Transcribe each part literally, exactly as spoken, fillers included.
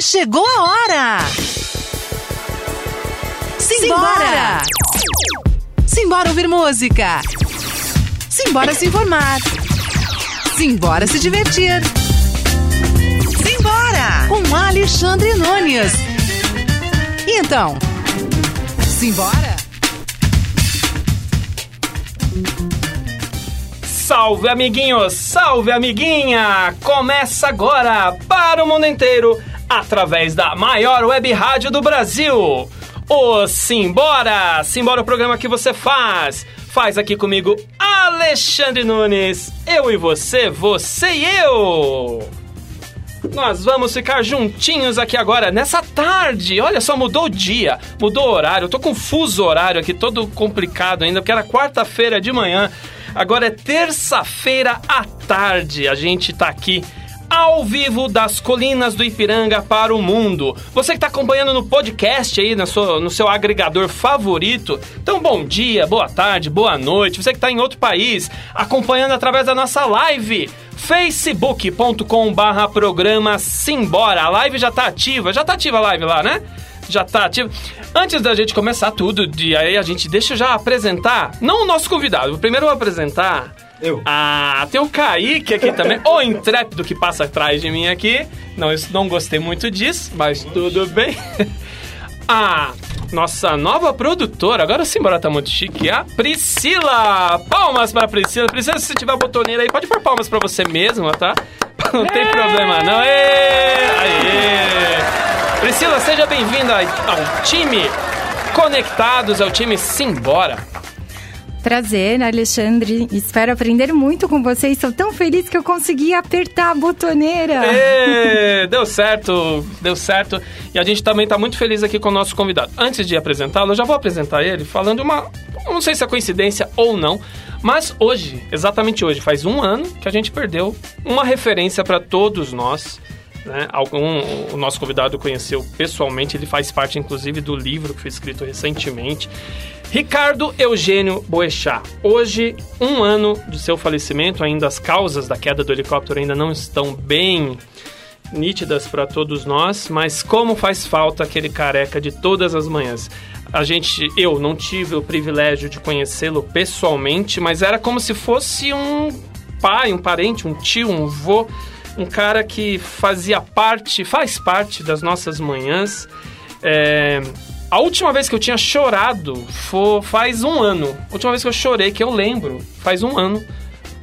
Porque chegou a hora! Simbora! Simbora ouvir música! Simbora se informar! Simbora se divertir! Simbora! Com Alexandre Nunes! E então? Simbora? Salve, amiguinhos! Salve, amiguinha! Começa agora, para o mundo inteiro, através da maior web rádio do Brasil, o Simbora! Simbora, o programa que você faz! Faz aqui comigo, Alexandre Nunes, eu e você, você e eu! Nós vamos ficar juntinhos aqui agora, nessa tarde. Olha só, mudou o dia, mudou o horário. Eu tô com fuso horário aqui, todo complicado ainda, porque era quarta-feira de manhã. Agora é terça-feira à tarde. A gente tá aqui ao vivo das Colinas do Ipiranga para o mundo. Você que tá acompanhando no podcast aí, no seu, no seu agregador favorito, então bom dia, boa tarde, boa noite. Você que tá em outro país, acompanhando através da nossa live, facebook ponto com barra programa Simbora. A live já tá ativa, já tá ativa a live lá, né? Já tá ativa. Antes da gente começar tudo, de aí a gente deixa eu já apresentar, não o nosso convidado, primeiro eu vou apresentar... Eu. Ah, tem o Kaique aqui também, o intrépido que passa atrás de mim aqui. Não, isso, não gostei muito disso, mas tudo bem. A nossa nova produtora, agora sim, bora, tá muito chique, a Priscila. Palmas pra Priscila. Priscila, se tiver botoneira aí, pode pôr palmas pra você mesma, tá? Não tem problema não. Aê! Priscila, seja bem-vinda ao time Conectados, ao time Simbora. Prazer, Alexandre. Espero aprender muito com vocês. Estou tão feliz que eu consegui apertar a botoneira. Êêê, deu certo, deu certo. E a gente também está muito feliz aqui com o nosso convidado. Antes de apresentá-lo, eu já vou apresentar ele falando uma... Não sei se é coincidência ou não, mas hoje, exatamente hoje, faz um ano que a gente perdeu uma referência para todos nós. Né? Algum, o nosso convidado conheceu pessoalmente, ele faz parte inclusive do livro que foi escrito recentemente. Ricardo Eugênio Boechat. Hoje, um ano de seu falecimento, ainda as causas da queda do helicóptero ainda não estão bem nítidas para todos nós, mas como faz falta aquele careca de todas as manhãs. A gente, eu não tive o privilégio de conhecê-lo pessoalmente, mas era como se fosse um pai, um parente, um tio, um vô, um cara que fazia parte, faz parte das nossas manhãs. É... A última vez que eu tinha chorado foi faz um ano. A última vez que eu chorei, que eu lembro, faz um ano,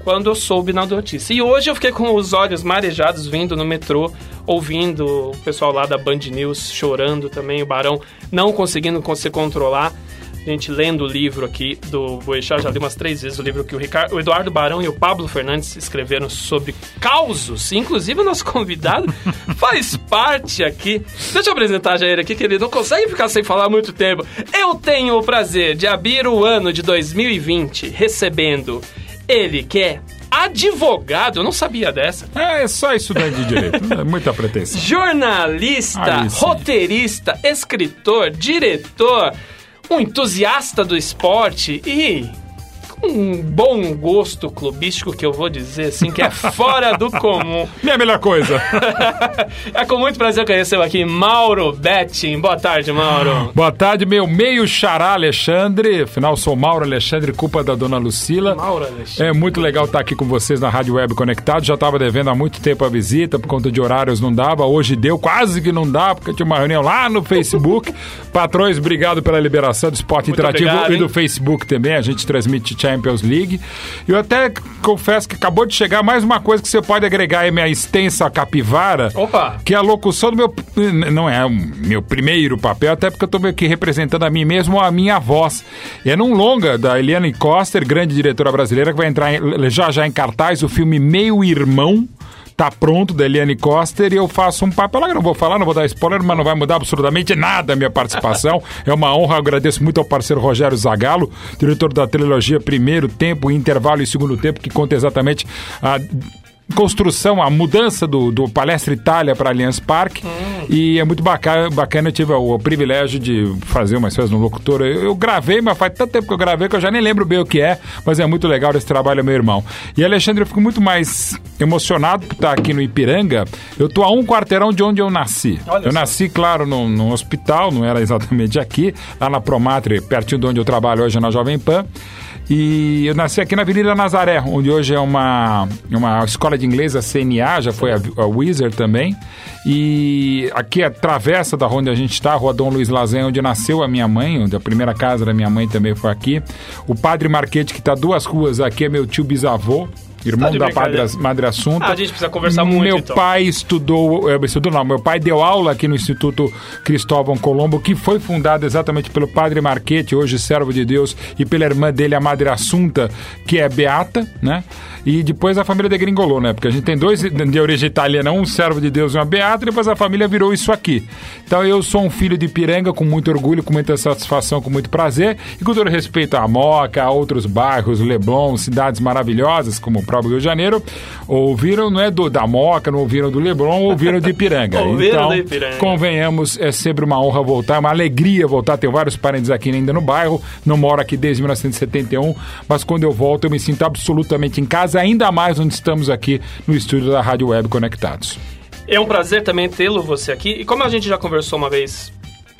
quando eu soube na notícia. E hoje eu fiquei com os olhos marejados, vindo no metrô, ouvindo o pessoal lá da BandNews chorando também, o Barão não conseguindo se controlar. A gente lendo o livro aqui do Boechat, já li umas três vezes o livro que o, Ricardo, o Eduardo Barão e o Pablo Fernandes escreveram sobre causos. Inclusive o nosso convidado faz parte aqui. Deixa eu apresentar já ele aqui, que ele não consegue ficar sem falar muito tempo. Eu tenho o prazer de abrir o ano de dois mil e vinte recebendo ele que é advogado, eu não sabia dessa. É, é só estudante de direito, muita pretensão. Jornalista, roteirista, escritor, diretor... Um entusiasta do esporte e um bom gosto clubístico, que eu vou dizer assim, que é fora do comum. Minha melhor coisa. É com muito prazer que eu recebo aqui Mauro Betting. Boa tarde, Mauro. Boa tarde, meu meio xará Alexandre. Afinal, sou Mauro Alexandre, culpa da dona Lucila. Mauro Alexandre. É muito legal estar aqui com vocês na Rádio Web Conectado. Já estava devendo há muito tempo a visita, por conta de horários não dava. Hoje deu, quase que não dá, porque tinha uma reunião lá no Facebook. Patrões, obrigado pela liberação do esporte muito interativo, obrigado, e do Facebook também. A gente transmite Champions League. E eu até confesso que acabou de chegar mais uma coisa que você pode agregar aí, minha extensa capivara. Opa! Que é a locução do meu... Não é o meu primeiro papel, até porque eu tô meio que representando a mim mesmo, a minha voz. É num longa da Eliane Coster, grande diretora brasileira, que vai entrar em, já já em cartaz, o filme Meu Irmão. Tá pronto, da Eliane Coster, e eu faço um papo lá, eu não vou falar, não vou dar spoiler, mas não vai mudar absolutamente nada a minha participação. É uma honra, eu agradeço muito ao parceiro Rogério Zagallo, diretor da trilogia Primeiro Tempo, Intervalo e Segundo Tempo, que conta exatamente a construção, a mudança do, do Palestra Itália para Allianz Parque, hum. e é muito bacana, bacana, eu tive o, o privilégio de fazer umas coisas no locutor, eu, eu gravei, mas faz tanto tempo que eu gravei que eu já nem lembro bem o que é, mas é muito legal esse trabalho, meu irmão. E Alexandre, eu fico muito mais emocionado por estar aqui no Ipiranga, eu tô a um quarteirão de onde eu nasci. Olha eu só. Nasci, claro, num, num hospital, não era exatamente aqui, lá na Promatre, pertinho de onde eu trabalho hoje na Jovem Pan. E eu nasci aqui na Avenida Nazaré, onde hoje é uma, uma escola de inglês, a C N A, já foi a, a Wizard também. E aqui a travessa da rua onde a gente está, a Rua Dom Luiz Lasanha, onde nasceu a minha mãe, onde a primeira casa da minha mãe também foi aqui. O Padre Marquete, que está duas ruas aqui, é meu tio bisavô. Irmão tá da Madre, Madre Assunta. Ah, a gente precisa conversar muito. Meu então. pai estudou, estudou não, meu pai deu aula aqui no Instituto Cristóvão Colombo, que foi fundado exatamente pelo Padre Marquete, hoje servo de Deus, e pela irmã dele, a Madre Assunta, que é beata, né? E depois a família degringolou, né? Porque a gente tem dois de origem italiana, um servo de Deus e uma beata, e depois a família virou isso aqui. Então eu sou um filho de Ipiranga, com muito orgulho, com muita satisfação, com muito prazer, e com todo respeito à Moca, a outros bairros, Leblon, cidades maravilhosas, como próprio Rio de Janeiro, ouviram, não é do, da Moca, não ouviram do Leblon, ouviram de Ipiranga. ouviram então, do Ipiranga. Convenhamos, é sempre uma honra voltar, é uma alegria voltar, tenho vários parentes aqui ainda no bairro, não moro aqui desde mil novecentos e setenta e um, mas quando eu volto eu me sinto absolutamente em casa, ainda mais onde estamos aqui no estúdio da Rádio Web Conectados. É um prazer também tê-lo você aqui, e como a gente já conversou uma vez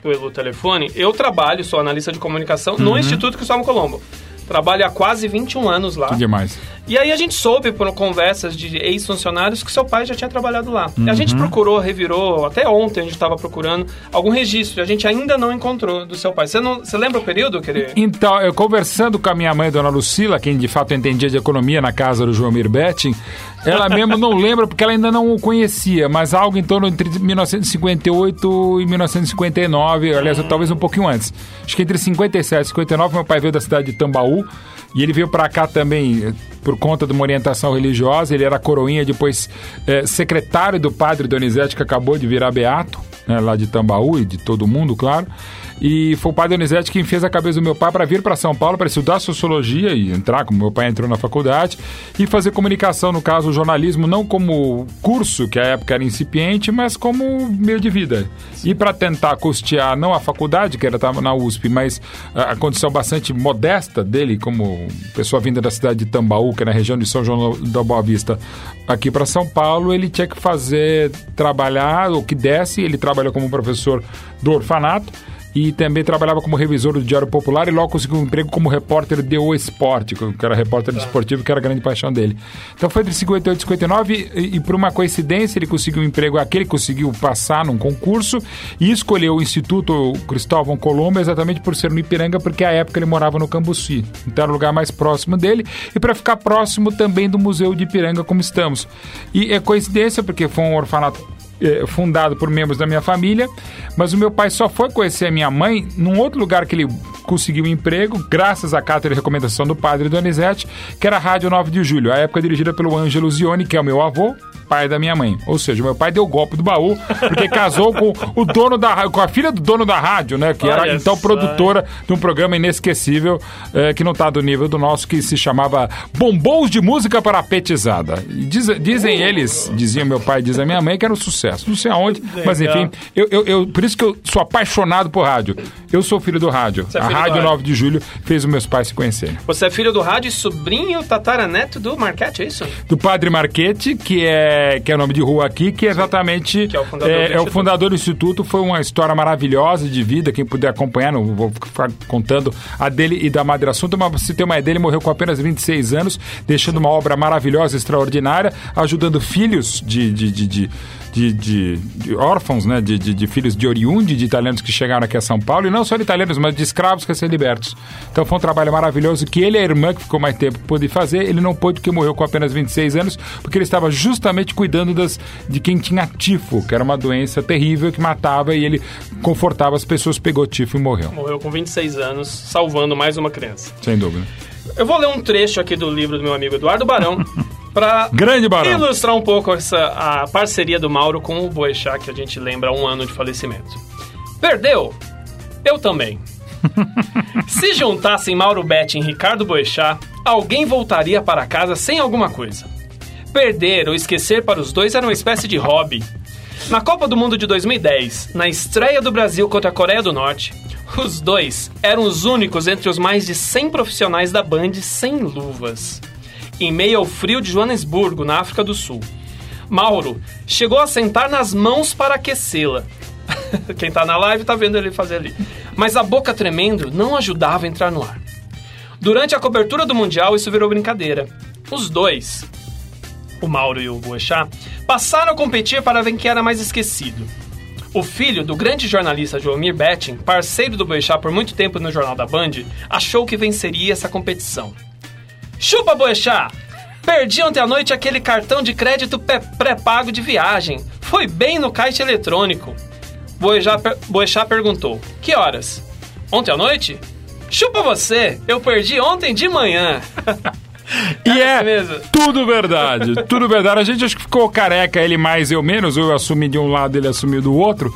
pelo telefone, eu trabalho, sou analista de comunicação uhum. no Instituto Cristóvão Colombo. Trabalho há quase vinte e um anos lá. Que demais. E aí a gente soube por conversas de ex-funcionários que seu pai já tinha trabalhado lá. Uhum. A gente procurou, revirou, até ontem a gente estava procurando algum registro. A gente ainda não encontrou do seu pai. Você não, você lembra o período que ele... Então, eu conversando com a minha mãe, Dona Lucila, quem de fato entendia de economia na casa do Joelmir Betting, ela mesmo não lembra porque ela ainda não o conhecia, mas algo em torno entre mil novecentos e cinquenta e oito e mil novecentos e cinquenta e nove, aliás, hum. talvez um pouquinho antes. Acho que entre cinquenta e sete e cinquenta e nove meu pai veio da cidade de Tambaú. E ele veio para cá também por conta de uma orientação religiosa. Ele era coroinha, depois é, secretário do padre Donizete, que acabou de virar beato, né, lá de Tambaú e de todo mundo, claro. E foi o padre Donizete quem fez a cabeça do meu pai para vir para São Paulo para estudar sociologia e entrar, como meu pai entrou na faculdade, e fazer comunicação, no caso, jornalismo, não como curso, que à época era incipiente, mas como meio de vida. E para tentar custear, não a faculdade, que era na U S P, mas a condição bastante modesta dele, como pessoa vinda da cidade de Tambaú, que é na região de São João da Boa Vista, aqui para São Paulo, ele tinha que fazer, trabalhar, o que desse. Ele trabalhou como professor do orfanato, e também trabalhava como revisor do Diário Popular, e logo conseguiu um emprego como repórter de O Esporte, que era repórter de esportivo, que era a grande paixão dele. Então foi entre cinquenta e oito e cinquenta e nove, e, e por uma coincidência ele conseguiu um emprego aqui, ele conseguiu passar num concurso e escolheu o Instituto Cristóvão Colombo exatamente por ser no Ipiranga, porque à época ele morava no Cambuci, então era o lugar mais próximo dele, e para ficar próximo também do Museu de Ipiranga, como estamos. E é coincidência porque foi um orfanato fundado por membros da minha família, mas o meu pai só foi conhecer a minha mãe num outro lugar que ele conseguiu um emprego, graças à carta de recomendação do padre Donizete, que era a Rádio nove de Julho, à época dirigida pelo Ângelo Zioni, que é o meu avô, pai da minha mãe. Ou seja, meu pai deu o golpe do baú, porque casou com o dono da rádio, com a filha do dono da rádio, né? Que era então produtora de um programa inesquecível, é, que não está do nível do nosso, que se chamava Bombons de Música para a Petizada. Diz, dizem eles, diziam meu pai, diz a minha mãe, que era um sucesso. Não sei aonde, mas enfim, eu, eu, eu, por isso que eu sou apaixonado por rádio. Eu sou filho do rádio. Você é filho a Rádio nove de Julho fez os meus pais se conhecerem. Você é filho do rádio e sobrinho tataraneto do Marquete, é isso? Do padre Marquete, que é que é o nome de rua aqui, que é exatamente que é, o fundador, é, é o fundador do Instituto. Foi uma história maravilhosa de vida, quem puder acompanhar, não vou ficar contando a dele e da Madre Assunta, mas se tem uma ideia, ele morreu com apenas vinte e seis anos, deixando uma obra maravilhosa, extraordinária, ajudando filhos de... de, de, de De, de, de órfãos, né? De, de, de filhos de oriundi, de italianos que chegaram aqui a São Paulo, e não só de italianos, mas de escravos recém-libertos. Então foi um trabalho maravilhoso que ele e a irmã, que ficou mais tempo, pôde fazer. Ele não pôde porque morreu com apenas vinte e seis anos, porque ele estava justamente cuidando das, de quem tinha tifo, que era uma doença terrível que matava, e ele confortava as pessoas, pegou tifo e morreu. Morreu com vinte e seis anos, salvando mais uma criança. Sem dúvida. Eu vou ler um trecho aqui do livro do meu amigo Eduardo Barão, para ilustrar um pouco essa, a parceria do Mauro com o Boechat, que a gente lembra um ano de falecimento. Perdeu? Eu também. Se juntassem Mauro Betting e Ricardo Boechat, alguém voltaria para casa sem alguma coisa. Perder ou esquecer para os dois era uma espécie de hobby. Na Copa do Mundo de dois mil e dez, na estreia do Brasil contra a Coreia do Norte, os dois eram os únicos entre os mais de cem profissionais da Band sem luvas. Em meio ao frio de Joanesburgo, na África do Sul, Mauro chegou a sentar nas mãos para aquecê-la. Quem tá na live tá vendo ele fazer ali. Mas a boca tremendo não ajudava a entrar no ar. Durante a cobertura do Mundial, isso virou brincadeira. Os dois, o Mauro e o Boechat, passaram a competir para ver quem era mais esquecido. O filho do grande jornalista Alexandre Nunes, parceiro do Boechat por muito tempo no Jornal da Band, achou que venceria essa competição. Chupa, Boechat! Perdi ontem à noite aquele cartão de crédito pré-pago de viagem. Foi bem no caixa eletrônico. Boechat, per- Boechat perguntou, que horas? Ontem à noite? Chupa você, eu perdi ontem de manhã. E é, é mesmo. Tudo verdade, tudo verdade. A gente acho que ficou careca, ele mais eu menos, eu assumi de um lado, ele assumiu do outro,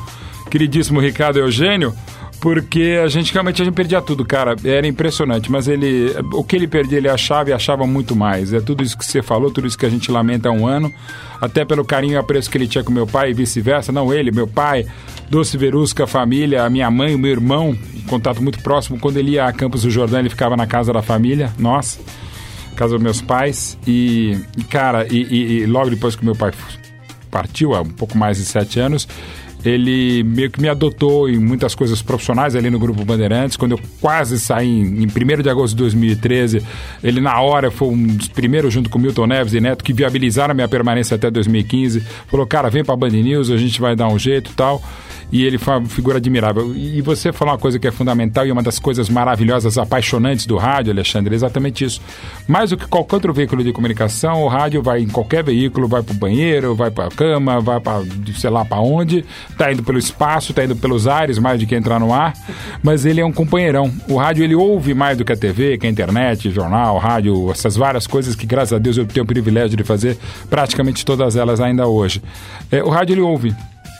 queridíssimo Ricardo Eugênio, porque a gente realmente a gente perdia tudo, cara, era impressionante, mas ele, o que ele perdia ele achava e achava muito mais, é tudo isso que você falou, tudo isso que a gente lamenta há um ano, até pelo carinho e apreço que ele tinha com meu pai e vice-versa, não ele, meu pai, Doce Verusca, a família, a minha mãe, o meu irmão, contato muito próximo, quando ele ia a Campos do Jordão ele ficava na casa da família, nossa, casa dos meus pais, e cara, e, e, e logo depois que meu pai partiu, há um pouco mais de sete anos, ele meio que me adotou em muitas coisas profissionais ali no Grupo Bandeirantes, quando eu quase saí em primeiro de agosto de dois mil e treze, ele na hora foi um dos primeiros, junto com Milton Neves e Neto, que viabilizaram a minha permanência até dois mil e quinze, falou, cara, vem pra BandNews, a gente vai dar um jeito e tal. E ele foi uma figura admirável. E você falou uma coisa que é fundamental e uma das coisas maravilhosas, apaixonantes do rádio, Alexandre, é exatamente isso. Mais do que qualquer outro veículo de comunicação, o rádio vai em qualquer veículo, vai pro banheiro, vai pra cama, vai pra sei lá pra onde, tá indo pelo espaço, tá indo pelos ares, mais do que entrar no ar, mas ele é um companheirão. O rádio, ele ouve mais do que a T V, que a internet, jornal, rádio, essas várias coisas que, graças a Deus, eu tenho o privilégio de fazer praticamente todas elas ainda hoje. É, o rádio, ele ouve.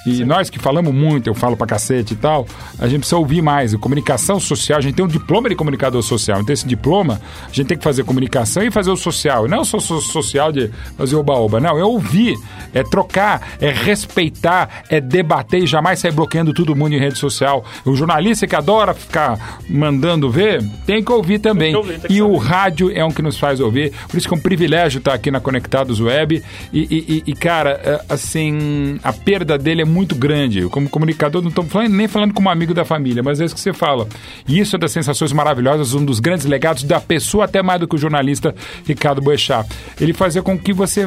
E sim, nós que falamos muito, eu falo pra cacete e tal, a gente precisa ouvir mais. Comunicação social, a gente tem um diploma de comunicador social. Então esse diploma, a gente tem que fazer comunicação e fazer o social. E não só o social de fazer oba-oba, não. É ouvir, é trocar, é respeitar, é debater e jamais sair bloqueando todo mundo em rede social. O jornalista que adora ficar mandando ver, tem que ouvir também. Que ouvir, que e saber. O rádio é um que nos faz ouvir. Por isso que é um privilégio estar aqui na Conectados Web. E, e, e cara, assim, a perda dele é muito grande. Como comunicador, não estou nem falando como amigo da família, mas é isso que você fala. E isso é das sensações maravilhosas, um dos grandes legados da pessoa, até mais do que o jornalista Ricardo Boechat. Ele fazia com que você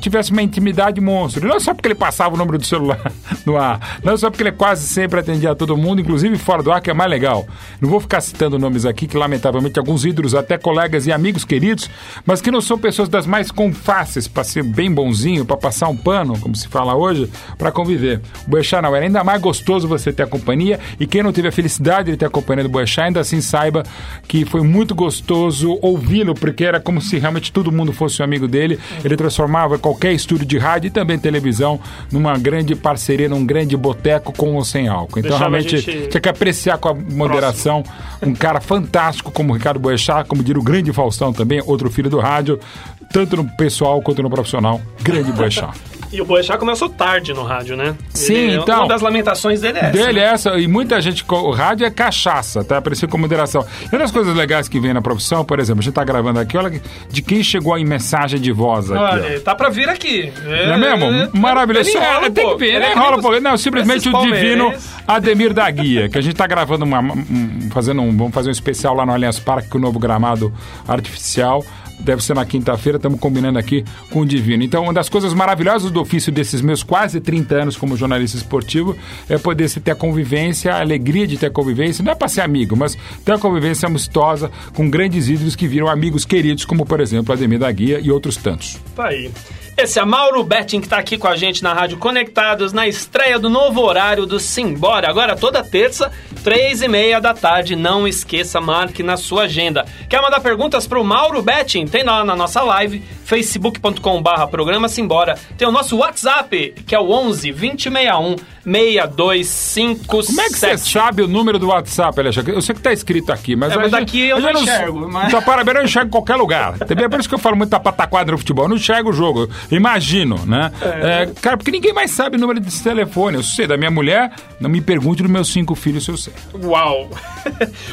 tivesse uma intimidade monstro. Não é só porque ele passava o número do celular no ar, não é só porque ele quase sempre atendia a todo mundo, inclusive fora do ar, que é mais legal. Não vou ficar citando nomes aqui, que lamentavelmente alguns ídolos, até colegas e amigos queridos, mas que não são pessoas das mais confáceis para ser bem bonzinho, para passar um pano, como se fala hoje, para conviver. O Boechat não era, ainda mais gostoso você ter a companhia, e quem não teve a felicidade de ter a companhia do Boechat, ainda assim saiba que foi muito gostoso ouvi-lo, porque era como se realmente todo mundo fosse um amigo dele. Ele transformava qualquer estúdio de rádio e também televisão numa grande parceria, num grande boteco com ou sem álcool. Então deixava realmente, gente... tinha que apreciar com a moderação. Próximo. Um cara fantástico como o Ricardo Boechat, como diria o grande Faustão também, outro filho do rádio, tanto no pessoal quanto no profissional, grande Boechat. E o Boechat começou tarde no rádio, né? Sim, ele, então... Uma das lamentações dele é essa. Dele é essa, e muita gente... O rádio é cachaça, tá? Apareceu com moderação. E uma das coisas legais que vem na profissão, por exemplo, a gente tá gravando aqui, olha de quem chegou em mensagem de voz aqui. Olha, ó, tá pra vir aqui. É, não é mesmo? É, maravilhoso. Enrola, é, tem que ver, né? Enrola um pouco. Não, simplesmente o Divino Ademir da Guia, que a gente tá gravando uma... Um, fazendo um, vamos fazer um especial lá no Allianz Parque, com o novo gramado artificial... Deve ser na quinta-feira, estamos combinando aqui com o Divino. Então, uma das coisas maravilhosas do ofício desses meus quase trinta anos como jornalista esportivo é poder ter a convivência, a alegria de ter a convivência, não é para ser amigo, mas ter a convivência amistosa com grandes ídolos que viram amigos queridos, como, por exemplo, Ademir da Guia e outros tantos. Tá aí. Esse é Mauro Betting, que está aqui com a gente na Rádio Conectados, na estreia do novo horário do Simbora. Agora, toda terça, três e meia da tarde. Não esqueça, marque na sua agenda. Quer mandar perguntas para o Mauro Betting? Tem lá na nossa live, facebook ponto com barra programa simbora. Tem o nosso WhatsApp, que é o onze, vinte e sessenta e um, sessenta e dois cinquenta e sete. Como é que você sabe o número do WhatsApp, Alexandre? Eu sei que tá escrito aqui, mas... É, mas daqui eu não enxergo. Mas... Taparabeira eu enxergo em qualquer lugar. É por isso que eu falo muito da pataquada no futebol. Eu não enxergo o jogo, imagino, né? É. É, cara, porque ninguém mais sabe o número desse telefone. Eu sei da minha mulher, não me pergunte dos meus cinco filhos se eu sei. Uau!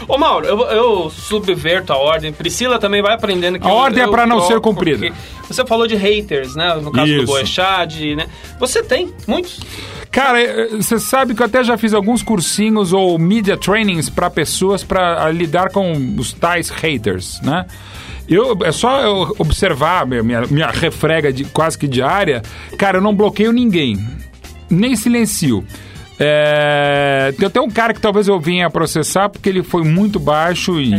Ô, Mauro, eu, eu subverto a ordem. Priscila também vai aprendendo que... A eu, ordem eu é pra não ser cumprida. Você falou de haters, né? No caso isso. do Boechat, de, né? Você tem muitos... Cara, você sabe que eu até já fiz alguns cursinhos ou media trainings para pessoas para lidar com os tais haters, né? Eu, é só eu observar minha, minha refrega de, quase que diária. Cara, eu não bloqueio ninguém, nem silencio. É, tem até um cara que talvez eu venha processar porque ele foi muito baixo e,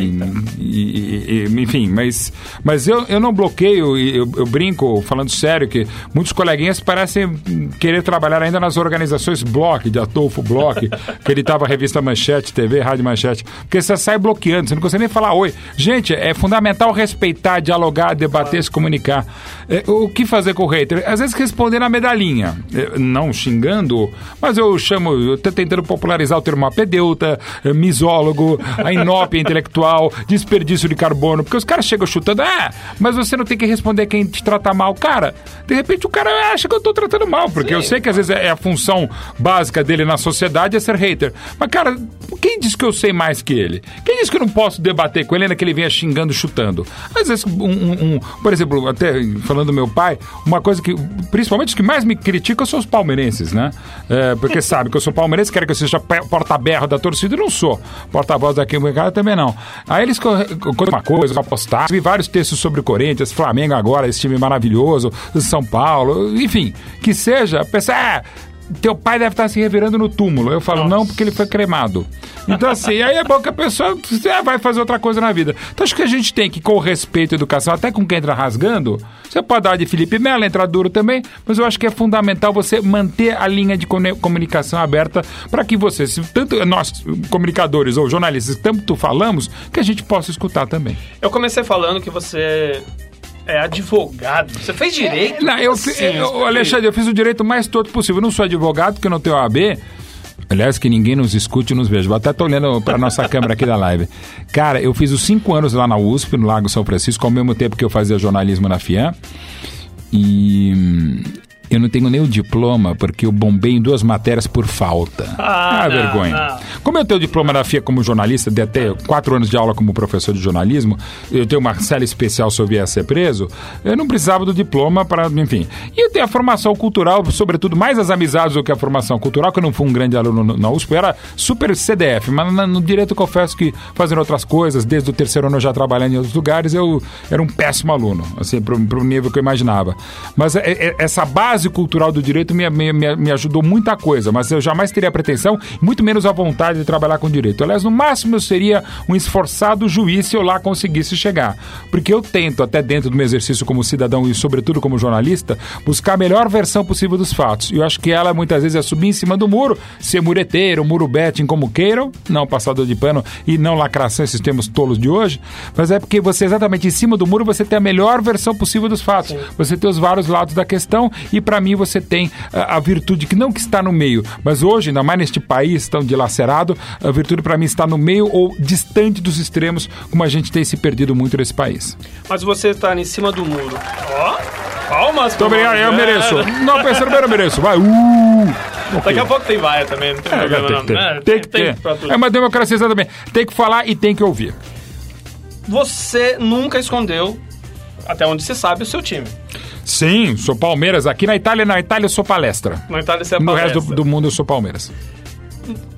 e, e, e enfim, mas, mas eu, eu não bloqueio, eu, eu brinco falando sério que muitos coleguinhas parecem querer trabalhar ainda nas organizações Block, de Atolfo Block, que ele tava revista Manchete, T V, Rádio Manchete, porque você sai bloqueando, você não consegue nem falar oi. Gente, é fundamental respeitar, dialogar, debater, ah. se comunicar. É, o que fazer com o hater? Às vezes responder na medalhinha, é, não xingando, mas eu chamo, eu estou tentando popularizar o termo apedeuta, misólogo, a inópia intelectual, desperdício de carbono, porque os caras chegam chutando, ah, mas você não tem que responder quem te trata mal. Cara, de repente o cara acha que eu estou tratando mal, porque sim, eu sei que às vezes é a função básica dele na sociedade é ser hater. Mas, cara, quem disse que eu sei mais que ele? Quem disse que eu não posso debater com ele ainda que ele venha xingando, chutando? Às vezes, um, um, um, por exemplo, até falando do meu pai, uma coisa que, principalmente os que mais me criticam são os palmeirenses, né? É, porque sabe que eu sou palmeirense, quero que eu seja porta-berro da torcida, eu não sou. Porta-voz daqui em Bancada também não. Aí eles contam uma coisa, apostar. Vi vários textos sobre o Corinthians, Flamengo agora, esse time maravilhoso, São Paulo, enfim, que seja, pensar, ah, teu pai deve estar se revirando no túmulo. Eu falo, nossa, não, porque ele foi cremado. Então assim, aí é bom que a pessoa é, vai fazer outra coisa na vida. Então acho que a gente tem que, com respeito à educação, até com quem entra rasgando, você pode dar de Felipe Melo, entrar duro também, mas eu acho que é fundamental você manter a linha de comunicação aberta para que você, se tanto nós comunicadores ou jornalistas, tanto falamos, que a gente possa escutar também. Eu comecei falando que você... é advogado. Você fez direito? É, não, eu, assim, eu, eu, Alexandre, eu fiz o direito mais todo possível. Eu não sou advogado, porque eu não tenho O A B. Aliás, que ninguém nos escute e nos veja. Vou até estar olhando para nossa câmera aqui da live. Cara, eu fiz os cinco anos lá na U S P, no Lago São Francisco, ao mesmo tempo que eu fazia jornalismo na FIAM. E... eu não tenho nem o diploma, porque eu bombei em duas matérias por falta. Ah, ah não, vergonha. Não. Como eu tenho o diploma da FIA como jornalista, de até quatro anos de aula como professor de jornalismo, eu tenho uma série especial sobre eu vier a ser preso, eu não precisava do diploma para, enfim. E eu tenho a formação cultural, sobretudo, mais as amizades do que a formação cultural, que eu não fui um grande aluno na U S P, eu era super C D F, mas no direito eu confesso que fazendo outras coisas, desde o terceiro ano eu já trabalhando em outros lugares, eu era um péssimo aluno, assim, para o nível que eu imaginava. Mas é, é, essa base cultural do direito me, me, me ajudou muita coisa, mas eu jamais teria pretensão, muito menos a vontade de trabalhar com direito. Aliás, no máximo eu seria um esforçado juiz se eu lá conseguisse chegar, porque eu tento, até dentro do meu exercício como cidadão e sobretudo como jornalista, buscar a melhor versão possível dos fatos, e eu acho que ela muitas vezes é subir em cima do muro, ser mureteiro, muro betting, como queiram, não passador de pano e não lacração, esses termos tolos de hoje, mas é porque você exatamente em cima do muro você tem a melhor versão possível dos fatos, sim, você tem os vários lados da questão e para mim você tem a, a virtude que não que está no meio, mas hoje, ainda mais neste país tão dilacerado, a virtude para mim está no meio ou distante dos extremos, como a gente tem se perdido muito nesse país. Mas você está em cima do muro. Ó, oh, palmas. Muito obrigado, eu mereço. Não, pensando bem, eu mereço. Vai, uh! Okay. Daqui a pouco tem vaia também, não tem é, problema não. Tem, não. Tem, tem, tem, tem, tem. É uma democracia também. Tem que falar e tem que ouvir. Você nunca escondeu, até onde você sabe, o seu time. Sim, sou Palmeiras. Aqui na Itália, na Itália eu sou Palestra. Na Itália você é Palestra. No resto do, do mundo eu sou Palmeiras.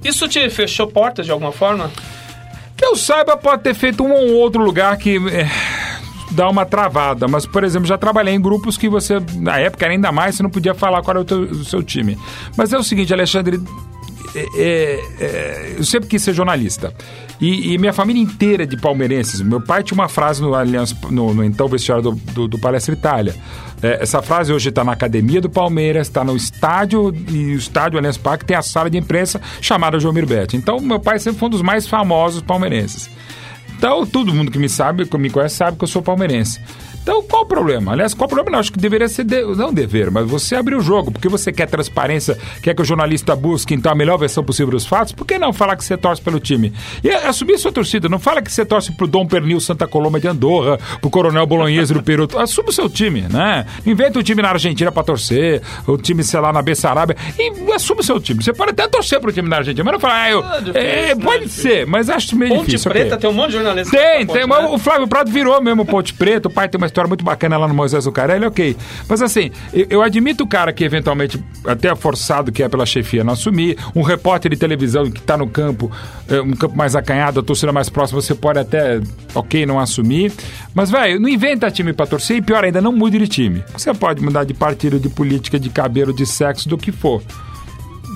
Isso te fechou portas de alguma forma? Que eu saiba, pode ter feito um ou outro lugar que... é... dá uma travada, mas, por exemplo, já trabalhei em grupos que você, na época, ainda mais, você não podia falar qual era o, teu, o seu time. Mas é o seguinte, Alexandre, é, é, é, eu sempre quis ser jornalista. E, e minha família inteira de palmeirenses, meu pai tinha uma frase no, Allianz, no, no então vestiário do, do, do Palestra Itália. É, essa frase hoje está na academia do Palmeiras, está no estádio, e o estádio Allianz Parque tem a sala de imprensa chamada Jomir Betting. Então, meu pai sempre foi um dos mais famosos palmeirenses. Então, todo mundo que me sabe, que me conhece, sabe que eu sou palmeirense. Então, qual o problema? Aliás, qual o problema? Não, acho que deveria ser, de... não dever, mas você abrir o jogo, porque você quer transparência, quer que o jornalista busque, então, a melhor versão possível dos fatos. Por que não falar que você torce pelo time? E assumir sua torcida. Não fala que você torce pro Dom Pernil Santa Coloma de Andorra, pro Coronel Bolognese do Peru. Assume o seu time, né? Inventa um time na Argentina pra torcer, o time, sei lá, na Bessarabia, e assume o seu time. Você pode até torcer pro time na Argentina, mas não fala, ah, eu... Não, é difícil, é, não, pode é ser, mas acho meio Ponte difícil. Ponte Preta, okay. Tem um monte de jornalista. Tem, tem. Ponte, né? O Flávio Prado virou mesmo Ponte Preta, o pai tem uma história muito bacana lá no Moisés do Carelli, ok. Mas assim, eu, eu admito o cara que eventualmente, até forçado que é pela chefia, não assumir, um repórter de televisão que tá no campo, é, um campo mais acanhado, a torcida mais próxima, você pode até, ok, não assumir. Mas, velho, não inventa time pra torcer e pior ainda, não mude de time. Você pode mudar de partido, de política, de cabelo, de sexo, do que for.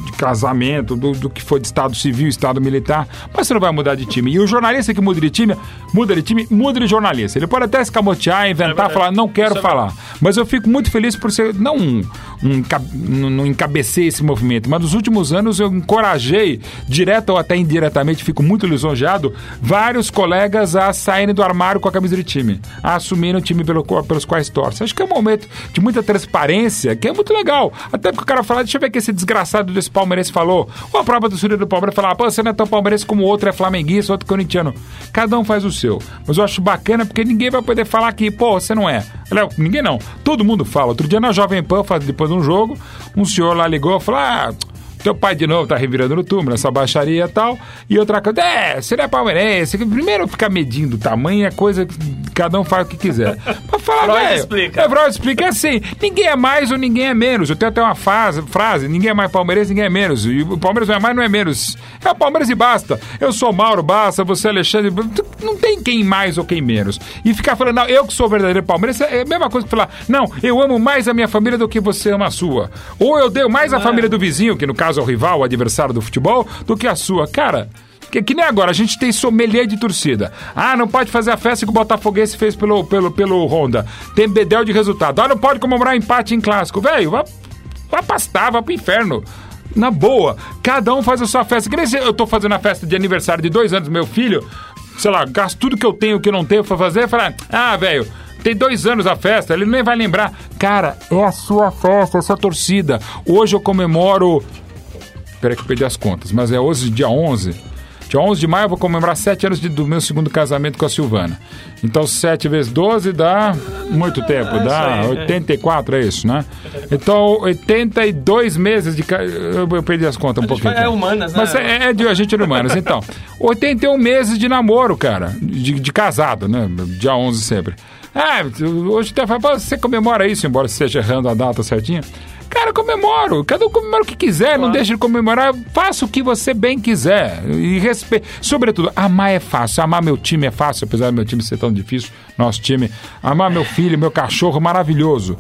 De casamento, do, do que for, de estado civil, estado militar, mas você não vai mudar de time. E o jornalista que muda de time, muda de time, muda de jornalista. Ele pode até escamotear, inventar, é falar, não quero é falar. Mas eu fico muito feliz por ser, não, um, um, não encabecei esse movimento, mas nos últimos anos eu encorajei, direto ou até indiretamente, fico muito lisonjeado, vários colegas a saírem do armário com a camisa de time, a assumirem o time pelo, pelos quais torcem. Acho que é um momento de muita transparência, que é muito legal. Até porque o cara fala, deixa eu ver que esse desgraçado desse palmeirense falou, ou a própria torcida do Palmeiras falar, pô, você não é tão palmeirense como o outro é flamenguista, outro corintiano. Cada um faz o seu. Mas eu acho bacana porque ninguém vai poder falar que, pô, você não é. Léo, ninguém não. Todo mundo fala. Outro dia na Jovem Pan, depois de um jogo, um senhor lá ligou e falou, ah, teu pai de novo tá revirando no túmulo, nessa baixaria e tal. E outra coisa, é, você não é palmeirense. Primeiro ficar medindo o tamanho é coisa que cada um faz o que quiser. Mas falar, velho, explica. É, Freud explica assim, ninguém é mais ou ninguém é menos. Eu tenho até uma fase, frase, ninguém é mais palmeirense, ninguém é menos. E o Palmeiras não é mais, não é menos. É o Palmeiras e basta. Eu sou Mauro, basta, você é Alexandre. Não tem quem mais ou quem menos. E ficar falando, não, eu que sou verdadeiro palmeirense, é a mesma coisa que falar, não, eu amo mais a minha família do que você ama a sua. Ou eu dei mais a família do vizinho, que no caso ao rival, o adversário do futebol, do que a sua. Cara, que, que nem agora, a gente tem sommelier de torcida. Ah, não pode fazer a festa que o Botafoguense fez pelo, pelo, pelo Honda. Tem bedel de resultado. Ah, não pode comemorar empate em clássico. Velho, vai, vai pastar, vai pro inferno. Na boa, cada um faz a sua festa. Que nem se eu tô fazendo a festa de aniversário de dois anos do meu filho, sei lá, gasto tudo que eu tenho, que eu não tenho pra fazer, falar, ah, velho, tem dois anos a festa, ele nem vai lembrar. Cara, é a sua festa, é a sua torcida. Hoje eu comemoro... Peraí que eu perdi as contas, mas é hoje, dia onze. Dia onze de maio eu vou comemorar sete anos de, do meu segundo casamento com a Silvana. Então sete vezes doze dá muito tempo, dá oitenta e quatro, é isso, né? Então oitenta e dois meses de casamento, eu, eu perdi as contas um pouquinho. É humanas, né? Mas é, é de a gente é humanas, então. oitenta e um meses de namoro, cara, de, de casado, né? Dia onze sempre. Ah, hoje até fala, você comemora isso, embora seja errando a data certinha. Cara, eu comemoro. Cada um comemora o que quiser, claro. Não deixa de comemorar. Faça o que você bem quiser. E respeite. Sobretudo, amar é fácil. Amar meu time é fácil, apesar do meu time ser tão difícil. Nosso time. Amar meu filho, meu cachorro, maravilhoso.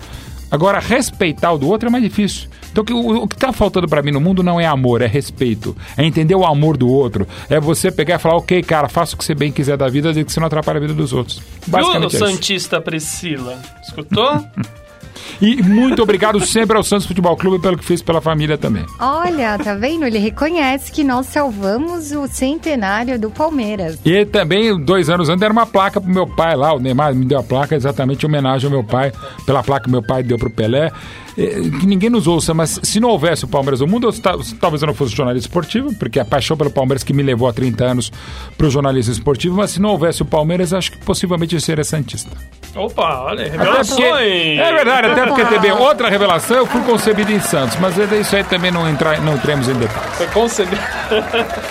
Agora, respeitar o do outro é mais difícil. Então, o que está faltando para mim no mundo não é amor, é respeito. É entender o amor do outro. É você pegar e falar, ok, cara, faça o que você bem quiser da vida, desde que você não atrapalhe a vida dos outros. Basicamente Bruno é isso. Santista Priscila. Escutou? E muito obrigado sempre ao Santos Futebol Clube pelo que fez pela família também. Olha, tá vendo? Ele reconhece que nós salvamos o centenário do Palmeiras. E também, dois anos antes, era uma placa pro meu pai lá. O Neymar me deu a placa exatamente em homenagem ao meu pai, pela placa que meu pai deu pro Pelé. Que ninguém nos ouça, mas se não houvesse o Palmeiras no mundo, eu, talvez eu não fosse jornalista esportivo, porque a paixão pelo Palmeiras que me levou há trinta anos pro jornalismo esportivo, mas se não houvesse o Palmeiras, acho que possivelmente eu seria santista. Opa, olha, revelações! Porque, é verdade, até porque teve outra revelação, eu fui concebido em Santos, mas isso aí também não, entra, não entremos em detalhes. Foi concebido?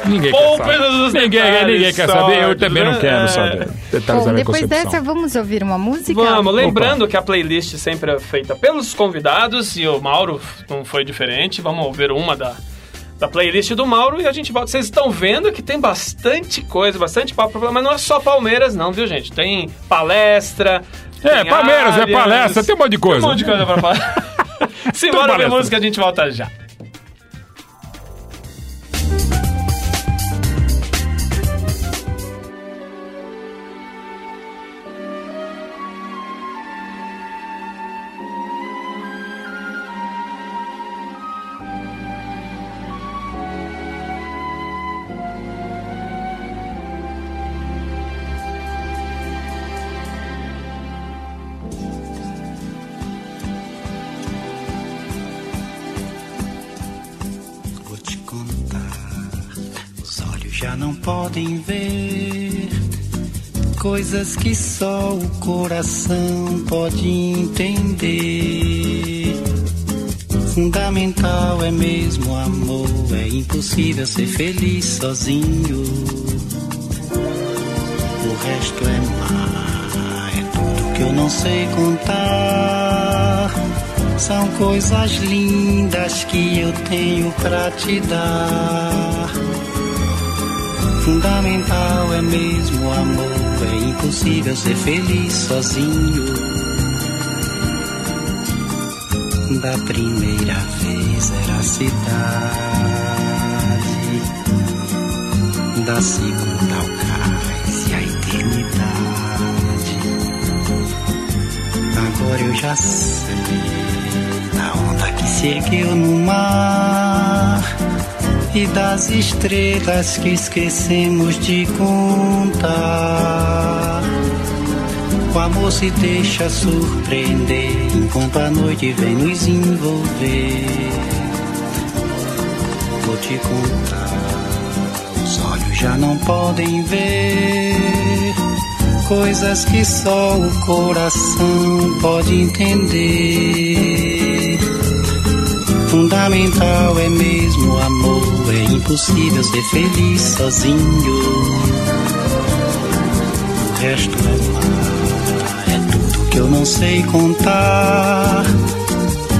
Ninguém quer saber. Ninguém, ninguém quer saber, eu também não quero saber. Detalhes. Bom, da minha depois concepção. Dessa, vamos ouvir uma música? Vamos, lembrando Opa. que a playlist sempre é feita pelos convidados, e o Mauro não foi diferente. Vamos ver uma da, da playlist do Mauro e a gente volta. Vocês estão vendo que tem bastante coisa, bastante papo, mas não é só Palmeiras não, viu, gente? Tem palestra, é, tem Palmeiras, áreas, é palestra, tem um monte de coisa. Tem um monte de coisa pra falar. Simbora ver música, a gente volta já. te contar. Os olhos já não podem ver coisas que só o coração pode entender. Fundamental é mesmo o amor, é impossível ser feliz sozinho. O resto é má, é tudo que eu não sei contar. São coisas lindas que eu tenho pra te dar. Fundamental é mesmo o amor, é impossível ser feliz sozinho. Da primeira vez era a cidade, da segunda ao cais e a eternidade. Agora eu já sei da onda que se ergueu no mar e das estrelas que esquecemos de contar. O amor se deixa surpreender enquanto a noite vem nos envolver. Vou te contar, os olhos já não podem ver coisas que só o coração pode entender. Fundamental é mesmo o amor, é impossível ser feliz sozinho. O resto é mal, que eu não sei contar.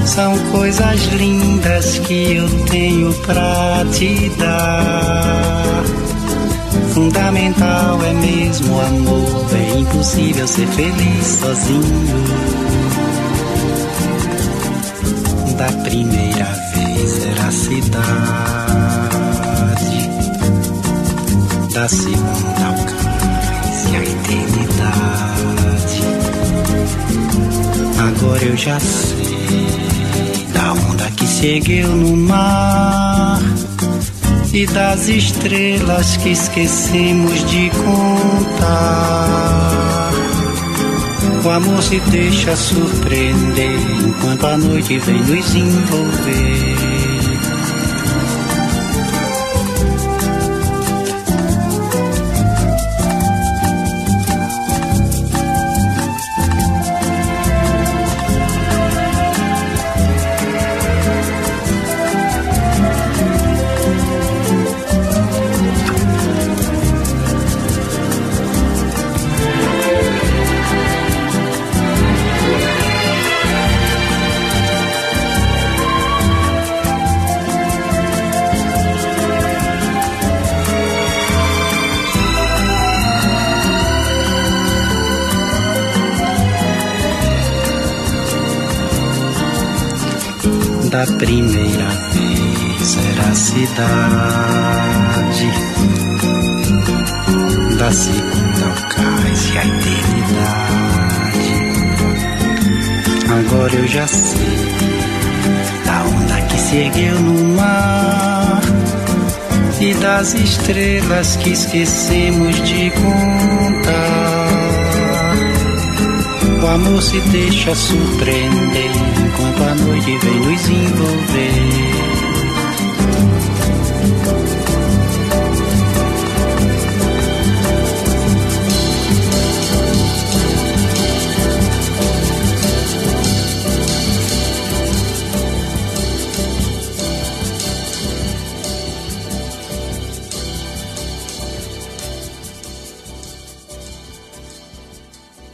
São coisas lindas que eu tenho pra te dar. Fundamental é mesmo o amor, é impossível ser feliz sozinho. Da primeira vez era a cidade, da segunda ao cais e a eternidade. Agora eu já sei da onda que se ergueu no mar e das estrelas que esquecemos de contar. O amor se deixa surpreender enquanto a noite vem nos envolver. Da primeira vez era a cidade, da segunda ao cais e a eternidade. Agora eu já sei da onda que se ergueu no mar e das estrelas que esquecemos de contar. O amor se deixa surpreender enquanto a noite vem nos envolver.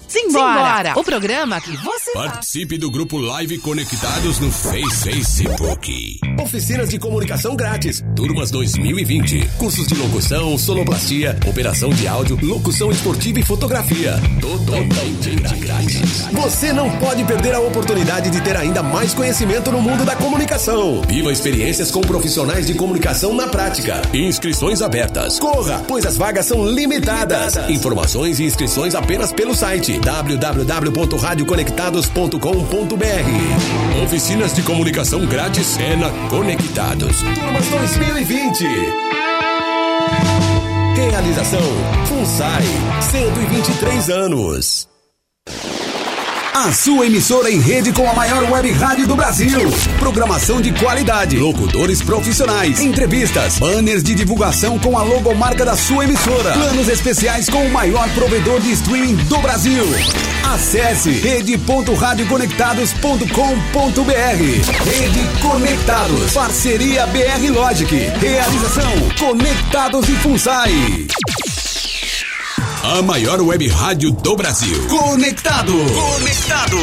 Simbora! O programa que você... Participe do grupo Live Conectados no Facebook. Oficinas de comunicação grátis. Turmas dois mil e vinte. Cursos de locução, sonoplastia, operação de áudio, locução esportiva e fotografia. Totalmente grátis. Você não pode perder a oportunidade de ter ainda mais conhecimento no mundo da comunicação. Viva experiências com profissionais de comunicação na prática. Inscrições abertas. Corra, pois as vagas são limitadas. Informações e inscrições apenas pelo site w w w ponto rádio conectados ponto com ponto b r. Oficinas de comunicação grátis é na Conectados. Turmas dois mil e vinte. Realização: FUNSAI, cento e vinte e três anos. A sua emissora em rede com a maior web rádio do Brasil. Programação de qualidade, locutores profissionais, entrevistas, banners de divulgação com a logomarca da sua emissora, planos especiais com o maior provedor de streaming do Brasil. Acesse rede ponto rádio conectados ponto com ponto br. Rede Conectados, parceria B R Logic, realização Conectados e FUNSAI. A maior web rádio do Brasil. Conectado. Conectado.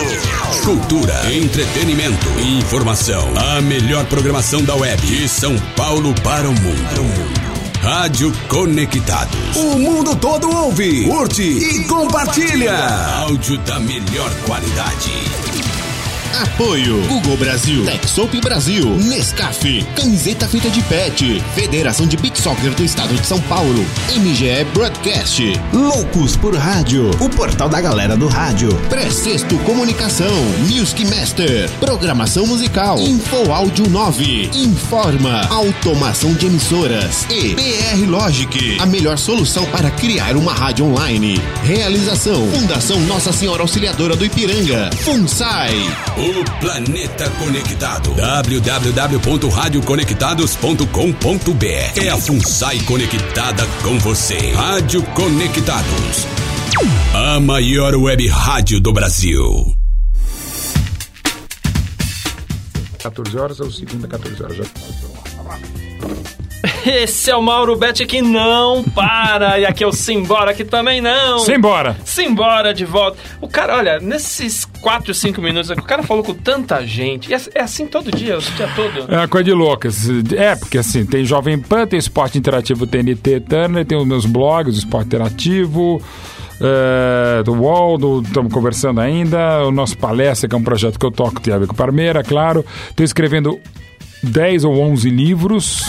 Cultura, entretenimento e informação. A melhor programação da web de São Paulo para o mundo. Rádio Conectados. O mundo todo ouve, curte e compartilha. Áudio da melhor qualidade. Apoio Google Brasil, TechSoup Brasil, Nescafé, Camiseta Feita de Pet, Federação de Beach Soccer do Estado de São Paulo, M G E Broadcast, Loucos por Rádio, o portal da galera do rádio, Precesto Comunicação, Music Master, Programação Musical, Info Áudio nove, Informa, Automação de Emissoras e B R Logic, a melhor solução para criar uma rádio online. Realização, Fundação Nossa Senhora Auxiliadora do Ipiranga, FUNSAI. O Planeta Conectado. w w w ponto rádio conectados ponto com ponto br. É a FUNSAI conectada com você. Rádio Conectados, a maior web rádio do Brasil. quatorze horas ou segunda, quatorze horas. Esse é o Mauro Betting que não para. E aqui é o Simbora que também não. Simbora. Simbora de volta. O cara, olha, nesses quatro, cinco minutos, o cara falou com tanta gente. E é, é assim todo dia, o dia todo. É uma coisa de louca. É, porque assim, tem Jovem Pan, tem Esporte Interativo T N T, Turner, tem os meus blogs, o Esporte Interativo, é, do U O L, do, estamos conversando ainda, o nosso Palestra, que é um projeto que eu toco, tem a ver com Parmeira, claro. Estou escrevendo dez ou onze livros.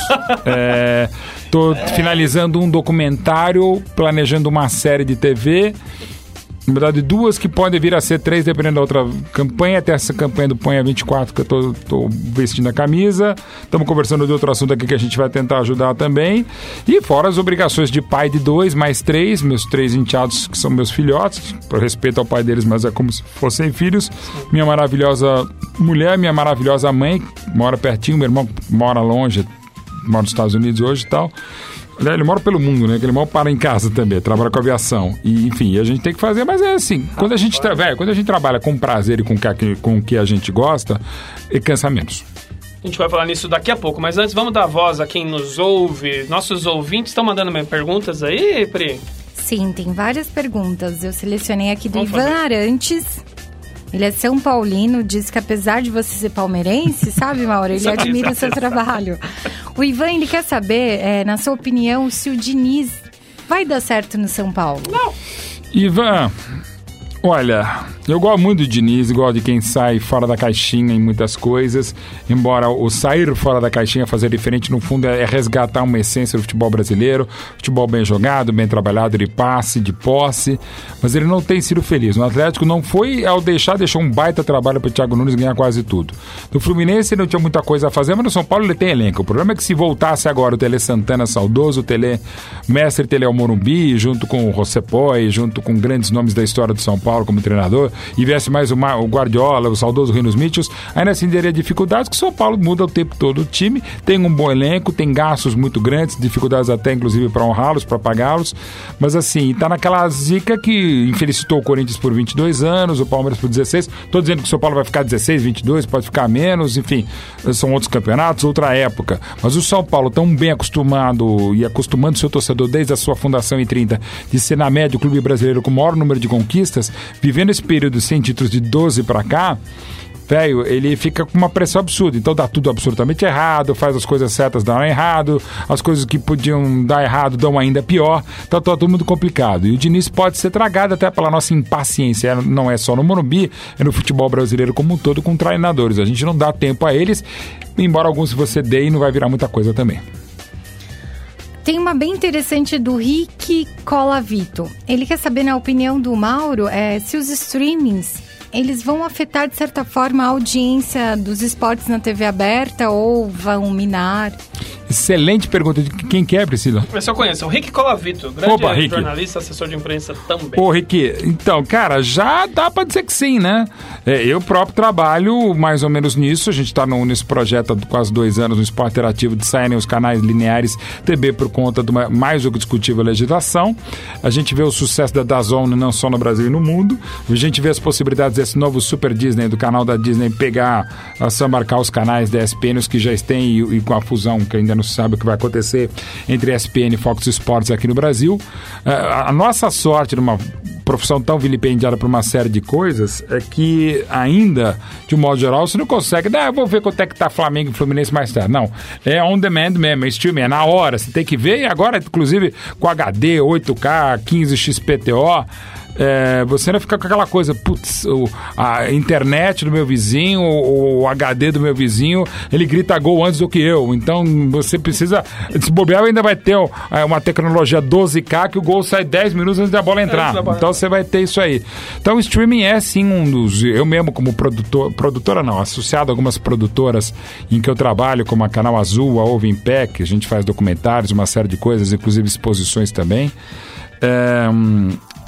é, tô finalizando um documentário, planejando uma série de T V, na verdade duas que podem vir a ser três, dependendo da outra campanha, até essa campanha do Põe a vinte e quatro que eu tô, tô vestindo a camisa. Estamos conversando de outro assunto aqui que a gente vai tentar ajudar também, e fora as obrigações de pai de dois, mais três, meus três enteados que são meus filhotes, por respeito ao pai deles, mas é como se fossem filhos. Minha maravilhosa mulher, minha maravilhosa mãe, mora pertinho, meu irmão mora longe, mora nos Estados Unidos hoje e tal. Ele mora pelo mundo, né? Que ele mora para em casa também, trabalha com aviação. E, enfim, a gente tem que fazer, mas é assim. Quando a gente, tra- velho, quando a gente trabalha com prazer e com que, com o que a gente gosta, é cansa menos. A gente vai falar nisso daqui a pouco, mas antes vamos dar voz a quem nos ouve. Nossos ouvintes estão mandando perguntas aí, Pri? Sim, tem várias perguntas. Eu selecionei aqui do vamos Ivan fazer. Arantes. Ele é São Paulino, diz que apesar de você ser palmeirense, sabe, Mauro? Ele admira o seu trabalho. O Ivan, ele quer saber, é, na sua opinião, se o Diniz vai dar certo no São Paulo. Não. Ivan, olha, eu gosto muito do Diniz, gosto de quem sai fora da caixinha em muitas coisas, embora o sair fora da caixinha, fazer diferente, no fundo, é resgatar uma essência do futebol brasileiro, futebol bem jogado, bem trabalhado, de passe, de posse, mas ele não tem sido feliz. No Atlético não foi, ao deixar, deixou um baita trabalho para o Thiago Nunes ganhar quase tudo. No Fluminense ele não tinha muita coisa a fazer, mas no São Paulo ele tem elenco. O problema é que se voltasse agora o Tele Santana saudoso, o Tele Mestre, Tele ao Morumbi, junto com o Rossepói, junto com grandes nomes da história do São Paulo como treinador, e viesse mais uma, o Guardiola, o saudoso Rinos Mitchells, ainda assim teria dificuldades, que o São Paulo muda o tempo todo o time, tem um bom elenco, tem gastos muito grandes, dificuldades até inclusive para honrá-los, para pagá-los, mas assim, está naquela zica que infelicitou o Corinthians por vinte e dois anos, o Palmeiras por dezesseis, estou dizendo que o São Paulo vai ficar dezesseis, vinte e dois, pode ficar menos, enfim, são outros campeonatos, outra época, mas o São Paulo tão bem acostumado e acostumando seu torcedor desde a sua fundação em trinta, de ser na média o clube brasileiro com o maior número de conquistas, vivendo esse período sem títulos de doze para cá, velho, ele fica com uma pressão absurda. Então dá tudo absolutamente errado, faz as coisas certas, dão errado, as coisas que podiam dar errado dão ainda pior. Então tá tudo muito complicado. E o Diniz pode ser tragado até pela nossa impaciência. Não é só no Morumbi, é no futebol brasileiro como um todo, com treinadores. A gente não dá tempo a eles, embora alguns você dê e não vai virar muita coisa também. Tem uma bem interessante do Rick Colavito. Ele quer saber, na opinião do Mauro, é, se os streamings, eles vão afetar, de certa forma, a audiência dos esportes na T V aberta ou vão minar? Excelente pergunta. De quem que é, Priscila? Eu só conheço. O Rick Colavito, grande Opa, Rick. jornalista, assessor de imprensa também. Ô, Rick, então, cara, já dá pra dizer que sim, né? É, eu próprio trabalho mais ou menos nisso. A gente tá no, nesse projeto há quase dois anos, no Esporte Interativo, de saírem os canais lineares T V por conta de uma mais do que discutível legislação. A gente vê o sucesso da D A Z N não só no Brasil e no mundo. A gente vê as possibilidades desse novo Super Disney, do canal da Disney, pegar, assambarcar os canais da E S P N, os que já estão, e, e com a fusão, que ainda não se sabe o que vai acontecer, entre E S P N e Fox Sports aqui no Brasil. A nossa sorte numa profissão tão vilipendiada por uma série de coisas é que ainda, de um modo geral, você não consegue, ah, eu vou ver quanto é que tá Flamengo e Fluminense mais tarde. Não, é on demand mesmo, é streaming, é na hora, você tem que ver, e agora, inclusive, com H D, oito K, quinze X P T O... É, você não fica com aquela coisa, putz, o, a internet do meu vizinho, o, o H D do meu vizinho, ele grita gol antes do que eu. Então você precisa desbobear, ainda vai ter um, uma tecnologia doze K que o gol sai dez minutos antes da bola entrar. É, então você vai ter isso aí. Então o streaming é sim um dos... Eu mesmo como produtor, produtora não, associado a algumas produtoras em que eu trabalho, como a Canal Azul, a Ouvem Pé, que a gente faz documentários, uma série de coisas, inclusive exposições também. É...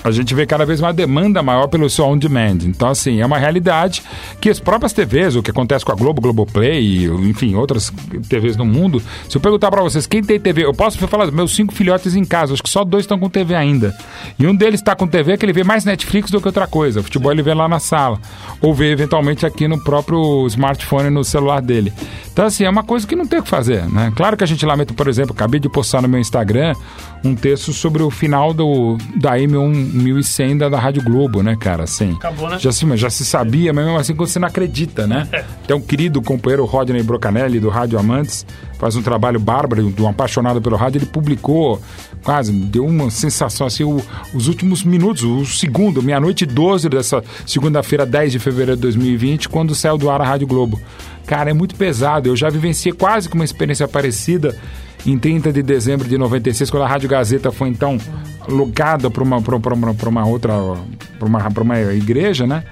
A gente vê cada vez uma demanda maior pelo seu on-demand. Então, assim, é uma realidade que as próprias T Vs, o que acontece com a Globo, Globoplay, enfim, outras T Vs no mundo, se eu perguntar pra vocês, quem tem T V? Eu posso falar, meus cinco filhotes em casa, acho que só dois estão com T V ainda. E um deles tá com T V que ele vê mais Netflix do que outra coisa. O futebol ele vê lá na sala. Ou vê, eventualmente, aqui no próprio smartphone, no celular dele. Então, assim, é uma coisa que não tem o que fazer, né? Claro que a gente lamenta, por exemplo, acabei de postar no meu Instagram um texto sobre o final do, da M um mil e cem da, da Rádio Globo, né, cara? Assim, acabou, né? Já se, já se sabia, mas mesmo assim quando você não acredita, né? É. Tem um querido companheiro, Rodney Brocanelli, do Rádio Amantes, faz um trabalho bárbaro, um apaixonado pelo rádio, ele publicou, quase, deu uma sensação, assim, o, os últimos minutos, o segundo, meia-noite e doze dessa segunda-feira, dez de fevereiro de dois mil e vinte, quando saiu do ar a Rádio Globo. Cara, é muito pesado, eu já vivenciei quase que uma experiência parecida em trinta de dezembro de noventa e seis, quando a Rádio Gazeta foi, então, locada para uma, uma, uma outra, para uma, uma igreja, né?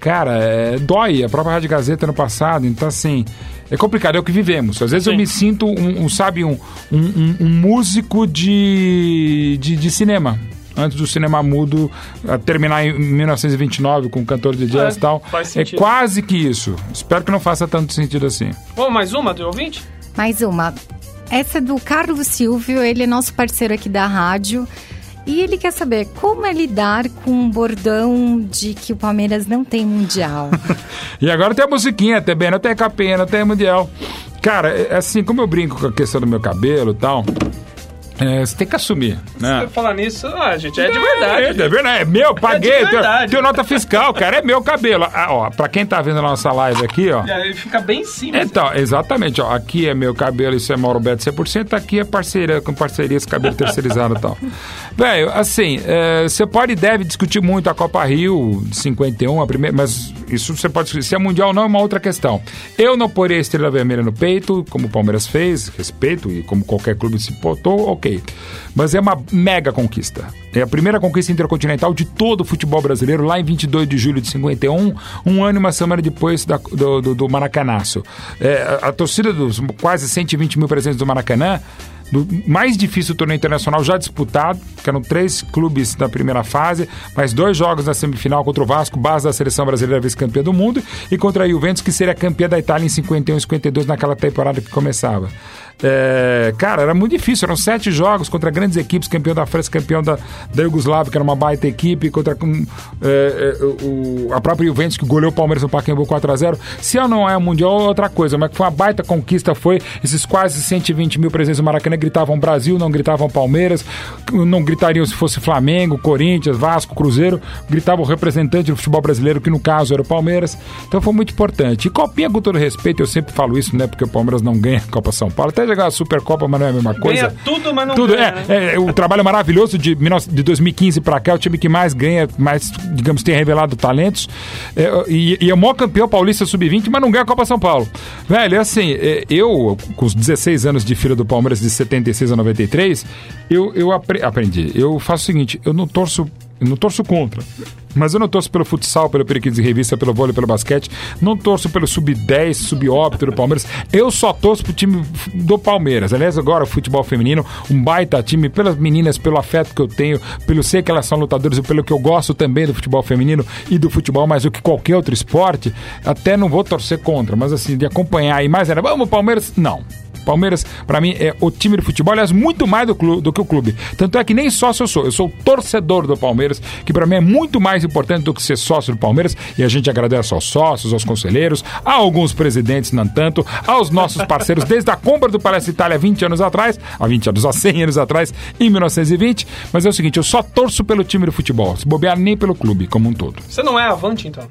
Cara, é, dói a própria Rádio Gazeta no passado, então, assim, é complicado, é o que vivemos. Às vezes Sim. eu me sinto, um, um, sabe, um, um, um músico de, de, de cinema. Antes do cinema mudo terminar em mil novecentos e vinte e nove com cantor de jazz e é, tal. É quase que isso. Espero que não faça tanto sentido assim. Bom, mais uma do ouvinte? Mais uma. Essa é do Carlos Silvio, ele é nosso parceiro aqui da rádio. E ele quer saber como é lidar com o bordão de que o Palmeiras não tem Mundial. E agora tem a musiquinha, tem B, não tem capinha, não tem Mundial. Cara, assim, como eu brinco com a questão do meu cabelo e tal... É, você tem que assumir, né? Se falar nisso, ah, gente, é de verdade. É, é, verdade, é meu, paguei, é tenho, tenho nota fiscal, cara, é meu cabelo. Ah, ó, pra quem tá vendo a nossa live aqui, ó. É, ele fica bem em cima. Então, assim. Exatamente, ó, aqui é meu cabelo, isso é Mauro Betting cem por cento, aqui é parceria, com parceria, esse cabelo terceirizado e tal. Velho, assim, você é, pode e deve discutir muito a Copa Rio de cinquenta e um, a primeira, mas isso você pode discutir. Se é mundial ou não, é uma outra questão. Eu não porei a estrela vermelha no peito, como o Palmeiras fez, respeito, e como qualquer clube se portou, ok. Mas é uma mega conquista. É a primeira conquista intercontinental de todo o futebol brasileiro, lá em vinte e dois de julho de cinquenta e um, um ano e uma semana depois da, do, do, do Maracanaço. É, a, a torcida dos quase cento e vinte mil presentes do Maracanã, no mais difícil torneio internacional já disputado, que eram três clubes na primeira fase, mais dois jogos na semifinal contra o Vasco, base da seleção brasileira vice-campeã do mundo, e contra a Juventus, que seria campeã da Itália em cinquenta e um e cinquenta e dois, naquela temporada que começava. É, cara, era muito difícil, eram sete jogos contra grandes equipes, campeão da França, campeão da, da Iugoslávia, que era uma baita equipe, contra um, é, é, o, a própria Juventus, que goleou o Palmeiras no Pacaembu quatro a zero. Se ou não é mundial, é outra coisa, mas foi uma baita conquista, foi esses quase cento e vinte mil presentes do Maracanã, gritavam Brasil, não gritavam Palmeiras, não gritariam se fosse Flamengo, Corinthians, Vasco, Cruzeiro, gritavam o representante do futebol brasileiro, que no caso era o Palmeiras. Então foi muito importante, e Copinha, com todo respeito, eu sempre falo isso, né, porque o Palmeiras não ganha a Copa São Paulo, até jogar a Supercopa, mas não é a mesma coisa. Ganha tudo, mas não tudo, ganha. Tudo, é, é. O trabalho maravilhoso de, de dois mil e quinze pra cá, o time que mais ganha, mais, digamos, tem revelado talentos, é, e, e é o maior campeão paulista sub vinte, mas não ganha a Copa São Paulo. Velho, assim, é, eu, com os dezesseis anos de filho do Palmeiras, de setenta e seis a noventa e três, eu, eu apre- aprendi. Eu faço o seguinte, eu não torço Eu não torço contra. Mas eu não torço pelo futsal, pelo Periquitos e Revista, pelo vôlei, pelo basquete. Não torço pelo sub dez, sub oito do Palmeiras. Eu só torço pro time do Palmeiras. Aliás, agora o futebol feminino, um baita time, pelas meninas, pelo afeto que eu tenho, pelo ser que elas são lutadoras e pelo que eu gosto também do futebol feminino e do futebol, mais do que qualquer outro esporte, até não vou torcer contra. Mas assim, de acompanhar e mais era, vamos Palmeiras, não. Palmeiras, pra mim, é o time de futebol, aliás, muito mais do, clube, do que o clube. Tanto é que nem sócio eu sou, eu sou torcedor do Palmeiras, que pra mim é muito mais importante do que ser sócio do Palmeiras, e a gente agradece aos sócios, aos conselheiros, a alguns presidentes, não tanto, aos nossos parceiros, desde a compra do Palestra Itália vinte anos atrás, há vinte anos, há cem anos atrás, em mil novecentos e vinte, mas é o seguinte, eu só torço pelo time de futebol, se bobear nem pelo clube, como um todo. Você não é avante, então?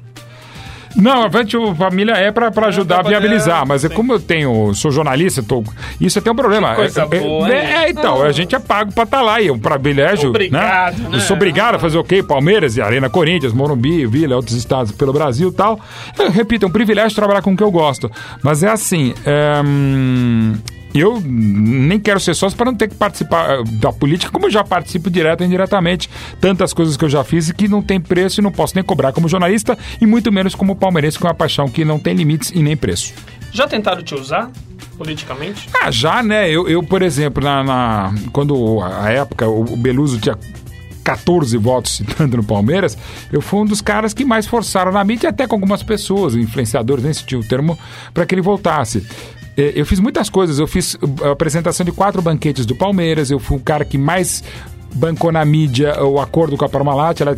Não, avante o família é pra, pra ajudar a viabilizar, mas é como eu tenho, sou jornalista, tô, isso até um problema. Que coisa é, boa, é, né? é, então, ah, a gente é pago pra estar tá lá, e é um privilégio. Obrigado, né? né? Eu sou obrigado ah. a fazer o okay, quê? Palmeiras, e Arena Corinthians, Morumbi, Vila, outros estados pelo Brasil e tal. Eu repito, é um privilégio trabalhar com o que eu gosto. Mas é assim, é, hum, eu nem quero ser sócio para não ter que participar da política, como eu já participo direto e indiretamente. Tantas coisas que eu já fiz e que não tem preço e não posso nem cobrar como jornalista e muito menos como palmeirense, com uma paixão que não tem limites e nem preço. Já tentaram te usar politicamente? Ah, já, né? Eu, eu por exemplo, na, na, quando a época o Beluso tinha quatorze votos citando no Palmeiras, eu fui um dos caras que mais forçaram na mídia, até com algumas pessoas, influenciadores, nem sentiu o termo, para que ele voltasse. Eu fiz muitas coisas, eu fiz a apresentação de quatro banquetes do Palmeiras, eu fui o cara que mais bancou na mídia o acordo com a Parmalat, ela,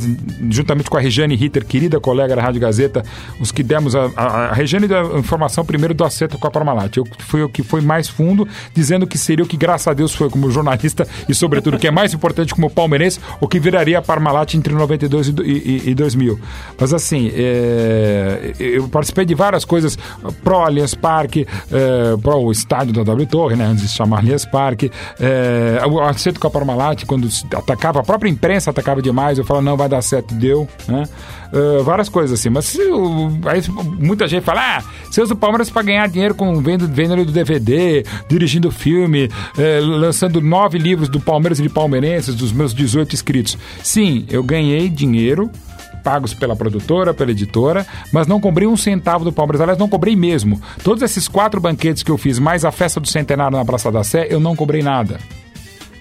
juntamente com a Regiane Ritter, querida colega da Rádio Gazeta, os que demos a, a, a Regiane deu a informação primeiro do acerto com a Parmalat. Eu fui o que foi mais fundo, dizendo que seria o que, graças a Deus, foi como jornalista e, sobretudo, o que é mais importante como palmeirense, o que viraria a Parmalat entre noventa e dois e, e, e dois mil. Mas, assim, é, eu participei de várias coisas pro Allianz Parque, é, pro estádio da W Torre, né, antes de se chamar Allianz Parque, é, o acerto com a Parmalat, quando atacava, a própria imprensa atacava demais, eu falava, não, vai dar certo, deu, né? Uh, várias coisas assim, mas se, uh, aí, muita gente fala, ah, você usa o Palmeiras pra ganhar dinheiro com venda, venda do D V D, dirigindo filme, uh, lançando nove livros do Palmeiras e de palmeirenses, dos meus dezoito inscritos. Sim, eu ganhei dinheiro, pagos pela produtora, pela editora, mas não cobrei um centavo do Palmeiras. Aliás, não cobrei mesmo. Todos esses quatro banquetes que eu fiz, mais a festa do Centenário na Praça da Sé, eu não cobrei nada.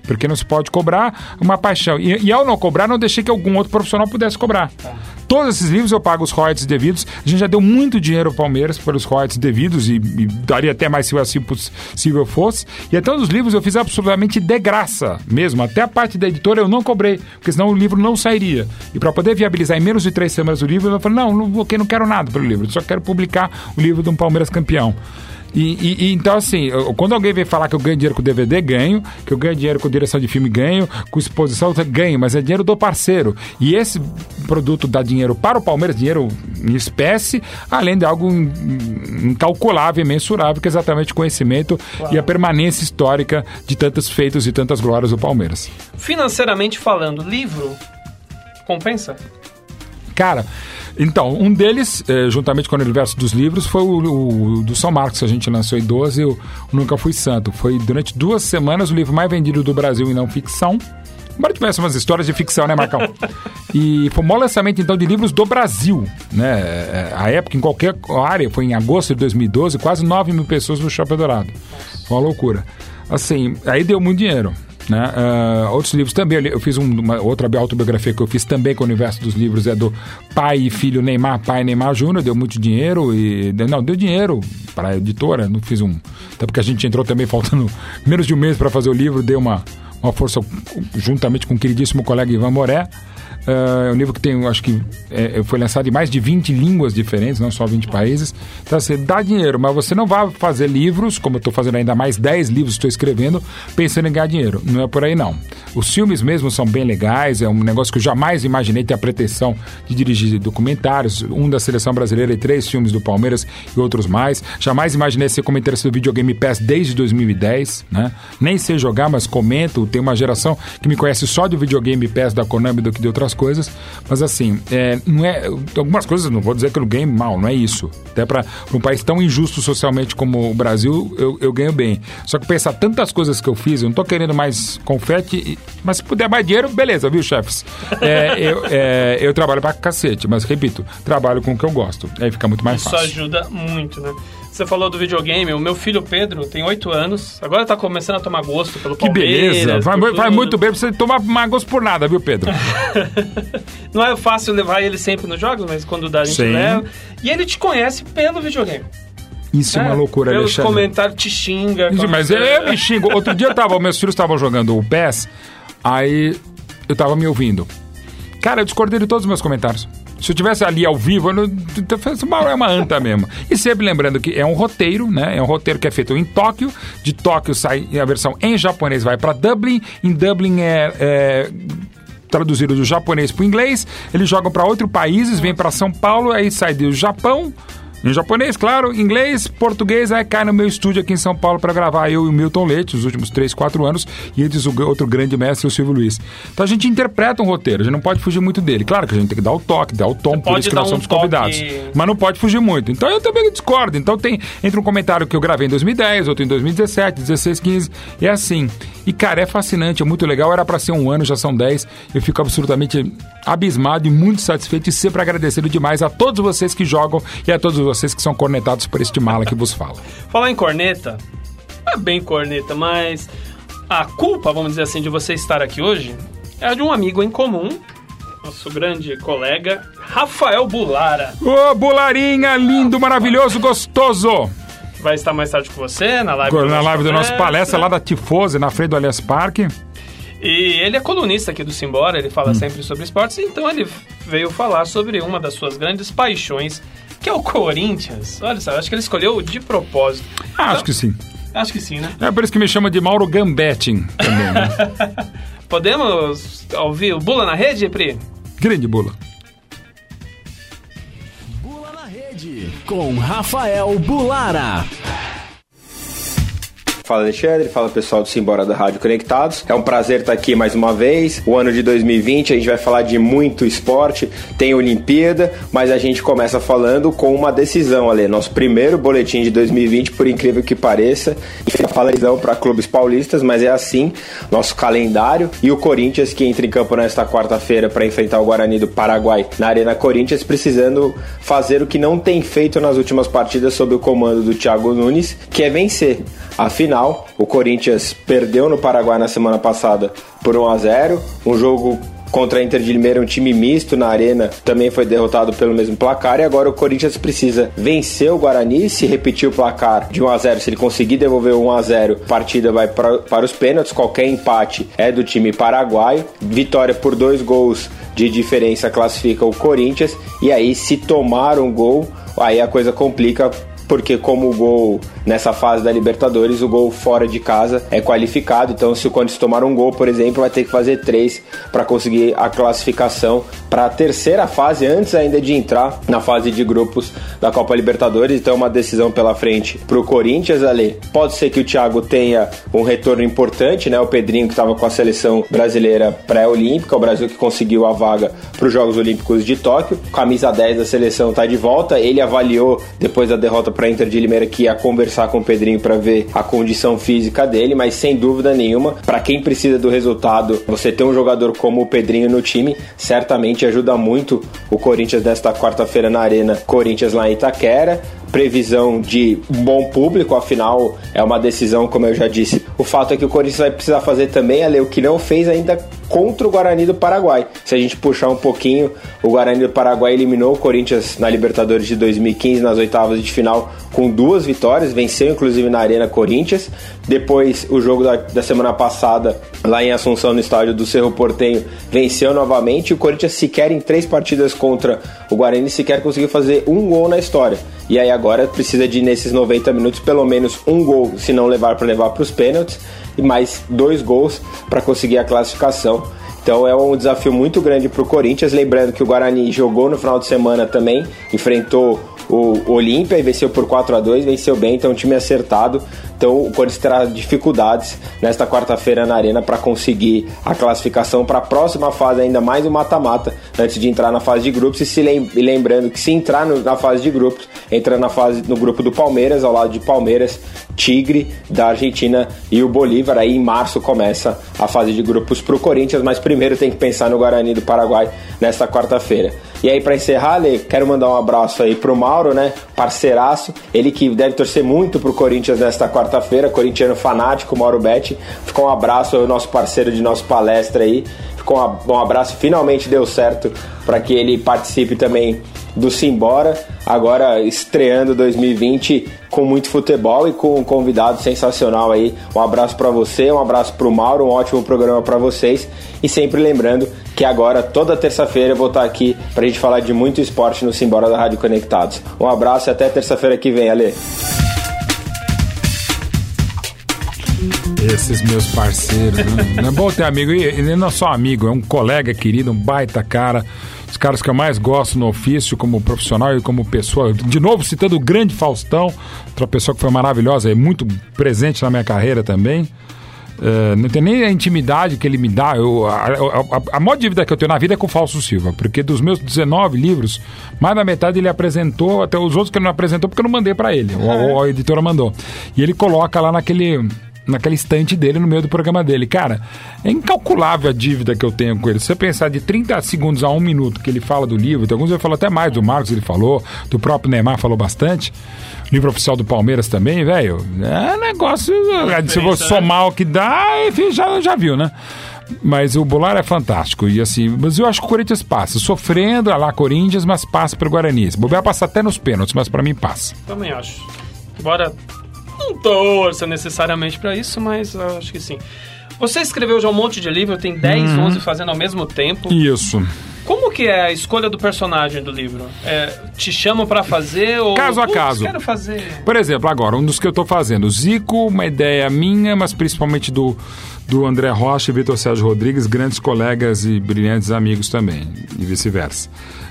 Porque não se pode cobrar uma paixão. E, e ao não cobrar, não deixei que algum outro profissional pudesse cobrar. Tá. Todos esses livros eu pago os royalties devidos. A gente já deu muito dinheiro ao Palmeiras pelos royalties devidos e, e daria até mais se eu, assim possível fosse. E até um dos livros eu fiz absolutamente de graça mesmo. Até a parte da editora eu não cobrei, porque senão o livro não sairia. E para poder viabilizar em menos de três semanas o livro, eu falei, não, não, não quero nada pelo livro. Eu só quero publicar o livro de um Palmeiras campeão. E, e, e então assim, eu, quando alguém vem falar que eu ganho dinheiro com D V D, ganho, que eu ganho dinheiro com direção de filme, ganho, com exposição, ganho, mas é dinheiro do parceiro. E esse produto dá dinheiro para o Palmeiras, dinheiro em espécie, além de algo incalculável e mensurável, que é exatamente o conhecimento Uau. E a permanência histórica de tantos feitos e tantas glórias do Palmeiras. Financeiramente falando, livro compensa? Cara, então, um deles, eh, juntamente com o Universo dos Livros, foi o, o do São Marcos, a gente lançou em doze, eu Nunca Fui Santo. Foi, durante duas semanas, o livro mais vendido do Brasil em não ficção. Embora tivesse umas histórias de ficção, né, Marcão? E foi um maior lançamento, então, de livros do Brasil, né? A época, em qualquer área, foi em agosto de dois mil e doze, quase nove mil pessoas no Shopping Dourado. Foi uma loucura. Assim, aí deu muito dinheiro. Né? Uh, outros livros também, eu fiz um, uma outra autobiografia que eu fiz também com o Universo dos Livros, é do pai e filho Neymar, pai Neymar Júnior, deu muito dinheiro e, não, deu dinheiro para a editora, não fiz um, até porque a gente entrou também faltando menos de um mês para fazer o livro, deu uma, uma força juntamente com o queridíssimo colega Ivan Moré. Uh, é um livro que tem, acho que é, foi lançado em mais de vinte línguas diferentes, não só vinte países. Então, assim, dá dinheiro, mas você não vai fazer livros, como eu estou fazendo ainda mais dez livros, estou escrevendo, pensando em ganhar dinheiro. Não é por aí, não. Os filmes mesmo são bem legais, é um negócio que eu jamais imaginei ter a pretensão de dirigir documentários, um da Seleção Brasileira e três filmes do Palmeiras e outros mais. Jamais imaginei ser comentarista do videogame P E S desde dois mil e dez, né? Nem sei jogar, mas comento, tem uma geração que me conhece só do videogame P E S da Konami do que de outras coisas, mas assim, é, não é, algumas coisas, não vou dizer que eu ganho mal, não é isso. Até para um país tão injusto socialmente como o Brasil, eu, eu ganho bem. Só que pensar tantas coisas que eu fiz, eu não tô querendo mais confete, mas se puder mais dinheiro, beleza, viu, chefes? É, eu, é, eu trabalho pra cacete, mas repito, trabalho com o que eu gosto. Aí fica muito mais isso fácil. Isso ajuda muito, né? Você falou do videogame, o meu filho Pedro tem oito anos, agora tá começando a tomar gosto pelo Palmeiras. Que beleza, vai, vai muito bem pra você tomar mais gosto por nada, viu, Pedro? Não é fácil levar ele sempre nos jogos, mas quando dá a gente Sim. leva. E ele te conhece pelo videogame. Isso é, é uma loucura, pelos Alexandre. Pelos comentários te xinga. Isso, mas eu, eu me xingo. Outro dia eu tava, meus filhos estavam jogando o P E S, aí eu tava me ouvindo. Cara, eu discordei de todos os meus comentários. Se eu estivesse ali ao vivo, o Mauro é uma anta mesmo. E sempre lembrando que é um roteiro, né? É um roteiro que é feito em Tóquio. De Tóquio sai a versão em japonês, vai para Dublin. Em Dublin é... é... traduziram do japonês para o inglês. Eles jogam para outros países, vêm para São Paulo, aí sai do Japão... em japonês, claro, inglês, português, aí cai no meu estúdio aqui em São Paulo para gravar eu e o Milton Leite, os últimos três, quatro anos, e eles o outro grande mestre, o Silvio Luiz. Então a gente interpreta um roteiro, a gente não pode fugir muito dele. Claro que a gente tem que dar o toque, dar o tom, você por isso que nós um somos toque... convidados. Mas não pode fugir muito. Então eu também discordo. Então tem entre um comentário que eu gravei em dois mil e dez, outro em dois mil e dezessete, dezesseis, quinze, e é assim. E cara, é fascinante, é muito legal, era para ser um ano, já são dez, eu fico absolutamente abismado e muito satisfeito e sempre agradecido demais a todos vocês que jogam e a todos vocês que são cornetados por este mala que vos fala. Falar em corneta, não é bem corneta, mas a culpa, vamos dizer assim, de você estar aqui hoje é a de um amigo em comum, nosso grande colega, Rafael Bulara. Ô, oh, Bularinha, lindo, maravilhoso, gostoso! Vai estar mais tarde com você, na live, na do, live do nosso palestra, lá da Tifose, na frente do Allianz Parque. E ele é colunista aqui do Simbora, ele fala hum. sempre sobre esportes, então ele veio falar sobre uma das suas grandes paixões, que é o Corinthians. Olha só, acho que ele escolheu de propósito. Ah, então, acho que sim. Acho que sim, né? É por isso que me chama de Mauro Gambetin também, né? Podemos ouvir o Bula na Rede, Pri? Grande Bula. Bula na Rede, com Rafael Bulara. Fala Alexandre, fala pessoal do Simbora da Rádio Conectados. É um prazer estar aqui mais uma vez. O ano de dois mil e vinte a gente vai falar de muito esporte, tem Olimpíada, mas a gente começa falando com uma decisão, Ale. Nosso primeiro boletim de dois mil e vinte, por incrível que pareça, fala decisão para clubes paulistas, mas é assim, nosso calendário. E o Corinthians, que entra em campo nesta quarta-feira para enfrentar o Guarani do Paraguai na Arena Corinthians, precisando fazer o que não tem feito nas últimas partidas sob o comando do Thiago Nunes, que é vencer. Afinal, o Corinthians perdeu no Paraguai na semana passada por um a zero, um jogo contra a Inter de Limeira, um time misto na arena, também foi derrotado pelo mesmo placar, e agora o Corinthians precisa vencer o Guarani, se repetir o placar de um a zero, se ele conseguir devolver o um a zero, a partida vai pra, para os pênaltis, qualquer empate é do time paraguaio, vitória por dois gols de diferença classifica o Corinthians, e aí se tomar um gol, aí a coisa complica, porque como o gol nessa fase da Libertadores, o gol fora de casa é qualificado, então se o Corinthians tomar um gol, por exemplo, vai ter que fazer três para conseguir a classificação para a terceira fase, antes ainda de entrar na fase de grupos da Copa Libertadores, então é uma decisão pela frente para o Corinthians, Ale. Pode ser que o Thiago tenha um retorno importante, né? O Pedrinho que estava com a seleção brasileira pré-olímpica, o Brasil que conseguiu a vaga para os Jogos Olímpicos de Tóquio, camisa dez da seleção está de volta, ele avaliou depois da derrota para a Inter de Limeira que ia conversar com o Pedrinho para ver a condição física dele, mas sem dúvida nenhuma, para quem precisa do resultado, você ter um jogador como o Pedrinho no time, certamente ajuda muito o Corinthians desta quarta-feira na Arena Corinthians lá em Itaquera. Previsão de um bom público, afinal é uma decisão, como eu já disse. O fato é que o Corinthians vai precisar fazer também, Ale, o que não fez ainda contra o Guarani do Paraguai. Se a gente puxar um pouquinho, o Guarani do Paraguai eliminou o Corinthians na Libertadores de dois mil e quinze, nas oitavas de final, com duas vitórias, venceu inclusive na Arena Corinthians. Depois, o jogo da, da semana passada, lá em Assunção, no estádio do Cerro Porteño, venceu novamente. O Corinthians sequer em três partidas contra o Guarani sequer conseguiu fazer um gol na história. E aí agora precisa de, nesses noventa minutos, pelo menos um gol, se não levar para levar para os pênaltis, e mais dois gols para conseguir a classificação. Então é um desafio muito grande para o Corinthians, lembrando que o Guarani jogou no final de semana também, enfrentou o Olímpia e venceu por quatro a dois, venceu bem, então um time acertado, Então o Corinthians terá dificuldades nesta quarta-feira na Arena para conseguir a classificação para a próxima fase, ainda mais o mata-mata, antes de entrar na fase de grupos. E se lembrando que se entrar no, na fase de grupos, entra na fase, no grupo do Palmeiras, ao lado de Palmeiras, Tigre da Argentina e o Bolívar. Aí em março começa a fase de grupos para o Corinthians, mas primeiro tem que pensar no Guarani do Paraguai nesta quarta-feira. E aí, para encerrar, Lê, quero mandar um abraço aí pro Mauro, né? Parceiraço, ele que deve torcer muito pro Corinthians nesta quarta-feira, corintiano fanático, Mauro Betting. Ficou um abraço ao nosso parceiro de nossa palestra aí. Ficou um abraço, finalmente deu certo para que ele participe também do Simbora, agora estreando dois mil e vinte com muito futebol e com um convidado sensacional aí. Um abraço para você, um abraço para o Mauro, um ótimo programa para vocês, e sempre lembrando que agora, toda terça-feira, eu vou estar aqui para a gente falar de muito esporte no Simbora da Rádio Conectados. Um abraço e até terça-feira que vem, Ale. Esses meus parceiros, não é bom ter amigo, ele não é só amigo, é um colega querido, um baita cara. Os caras que eu mais gosto no ofício, como profissional e como pessoa. De novo, citando o grande Faustão, outra pessoa que foi maravilhosa e muito presente na minha carreira também. Uh, não tem nem a intimidade que ele me dá. Eu, a, a, a maior dívida que eu tenho na vida é com o Fausto Silva, porque dos meus dezenove livros, mais da metade ele apresentou, até os outros que ele não apresentou porque eu não mandei para ele, é. ou, ou a editora mandou. E ele coloca lá naquele... naquela estante dele, no meio do programa dele. Cara, é incalculável a dívida que eu tenho com ele. Se você pensar de trinta segundos a um minuto que ele fala do livro, tem alguns, ele falou até mais, do Marcos ele falou, do próprio Neymar falou bastante, livro oficial do Palmeiras também, velho, é negócio, se eu vou somar o que dá, enfim, já, já viu, né? Mas o Bular é fantástico. E assim, mas eu acho que o Corinthians passa, sofrendo, lá Corinthians, mas passa pro Guarani. Se bobear, passa até nos pênaltis, mas pra mim passa. Também acho. Bora... Não torça necessariamente pra isso, mas acho que sim. Você escreveu já um monte de livro, tem dez, uhum. onze fazendo ao mesmo tempo. Isso. Como que é a escolha do personagem do livro? É, te chamam pra fazer ou... Caso a caso. Quero fazer. Por exemplo, agora, um dos que eu tô fazendo, Zico, uma ideia minha, mas principalmente do, do André Rocha e Vitor Sérgio Rodrigues, grandes colegas e brilhantes amigos também, e vice-versa.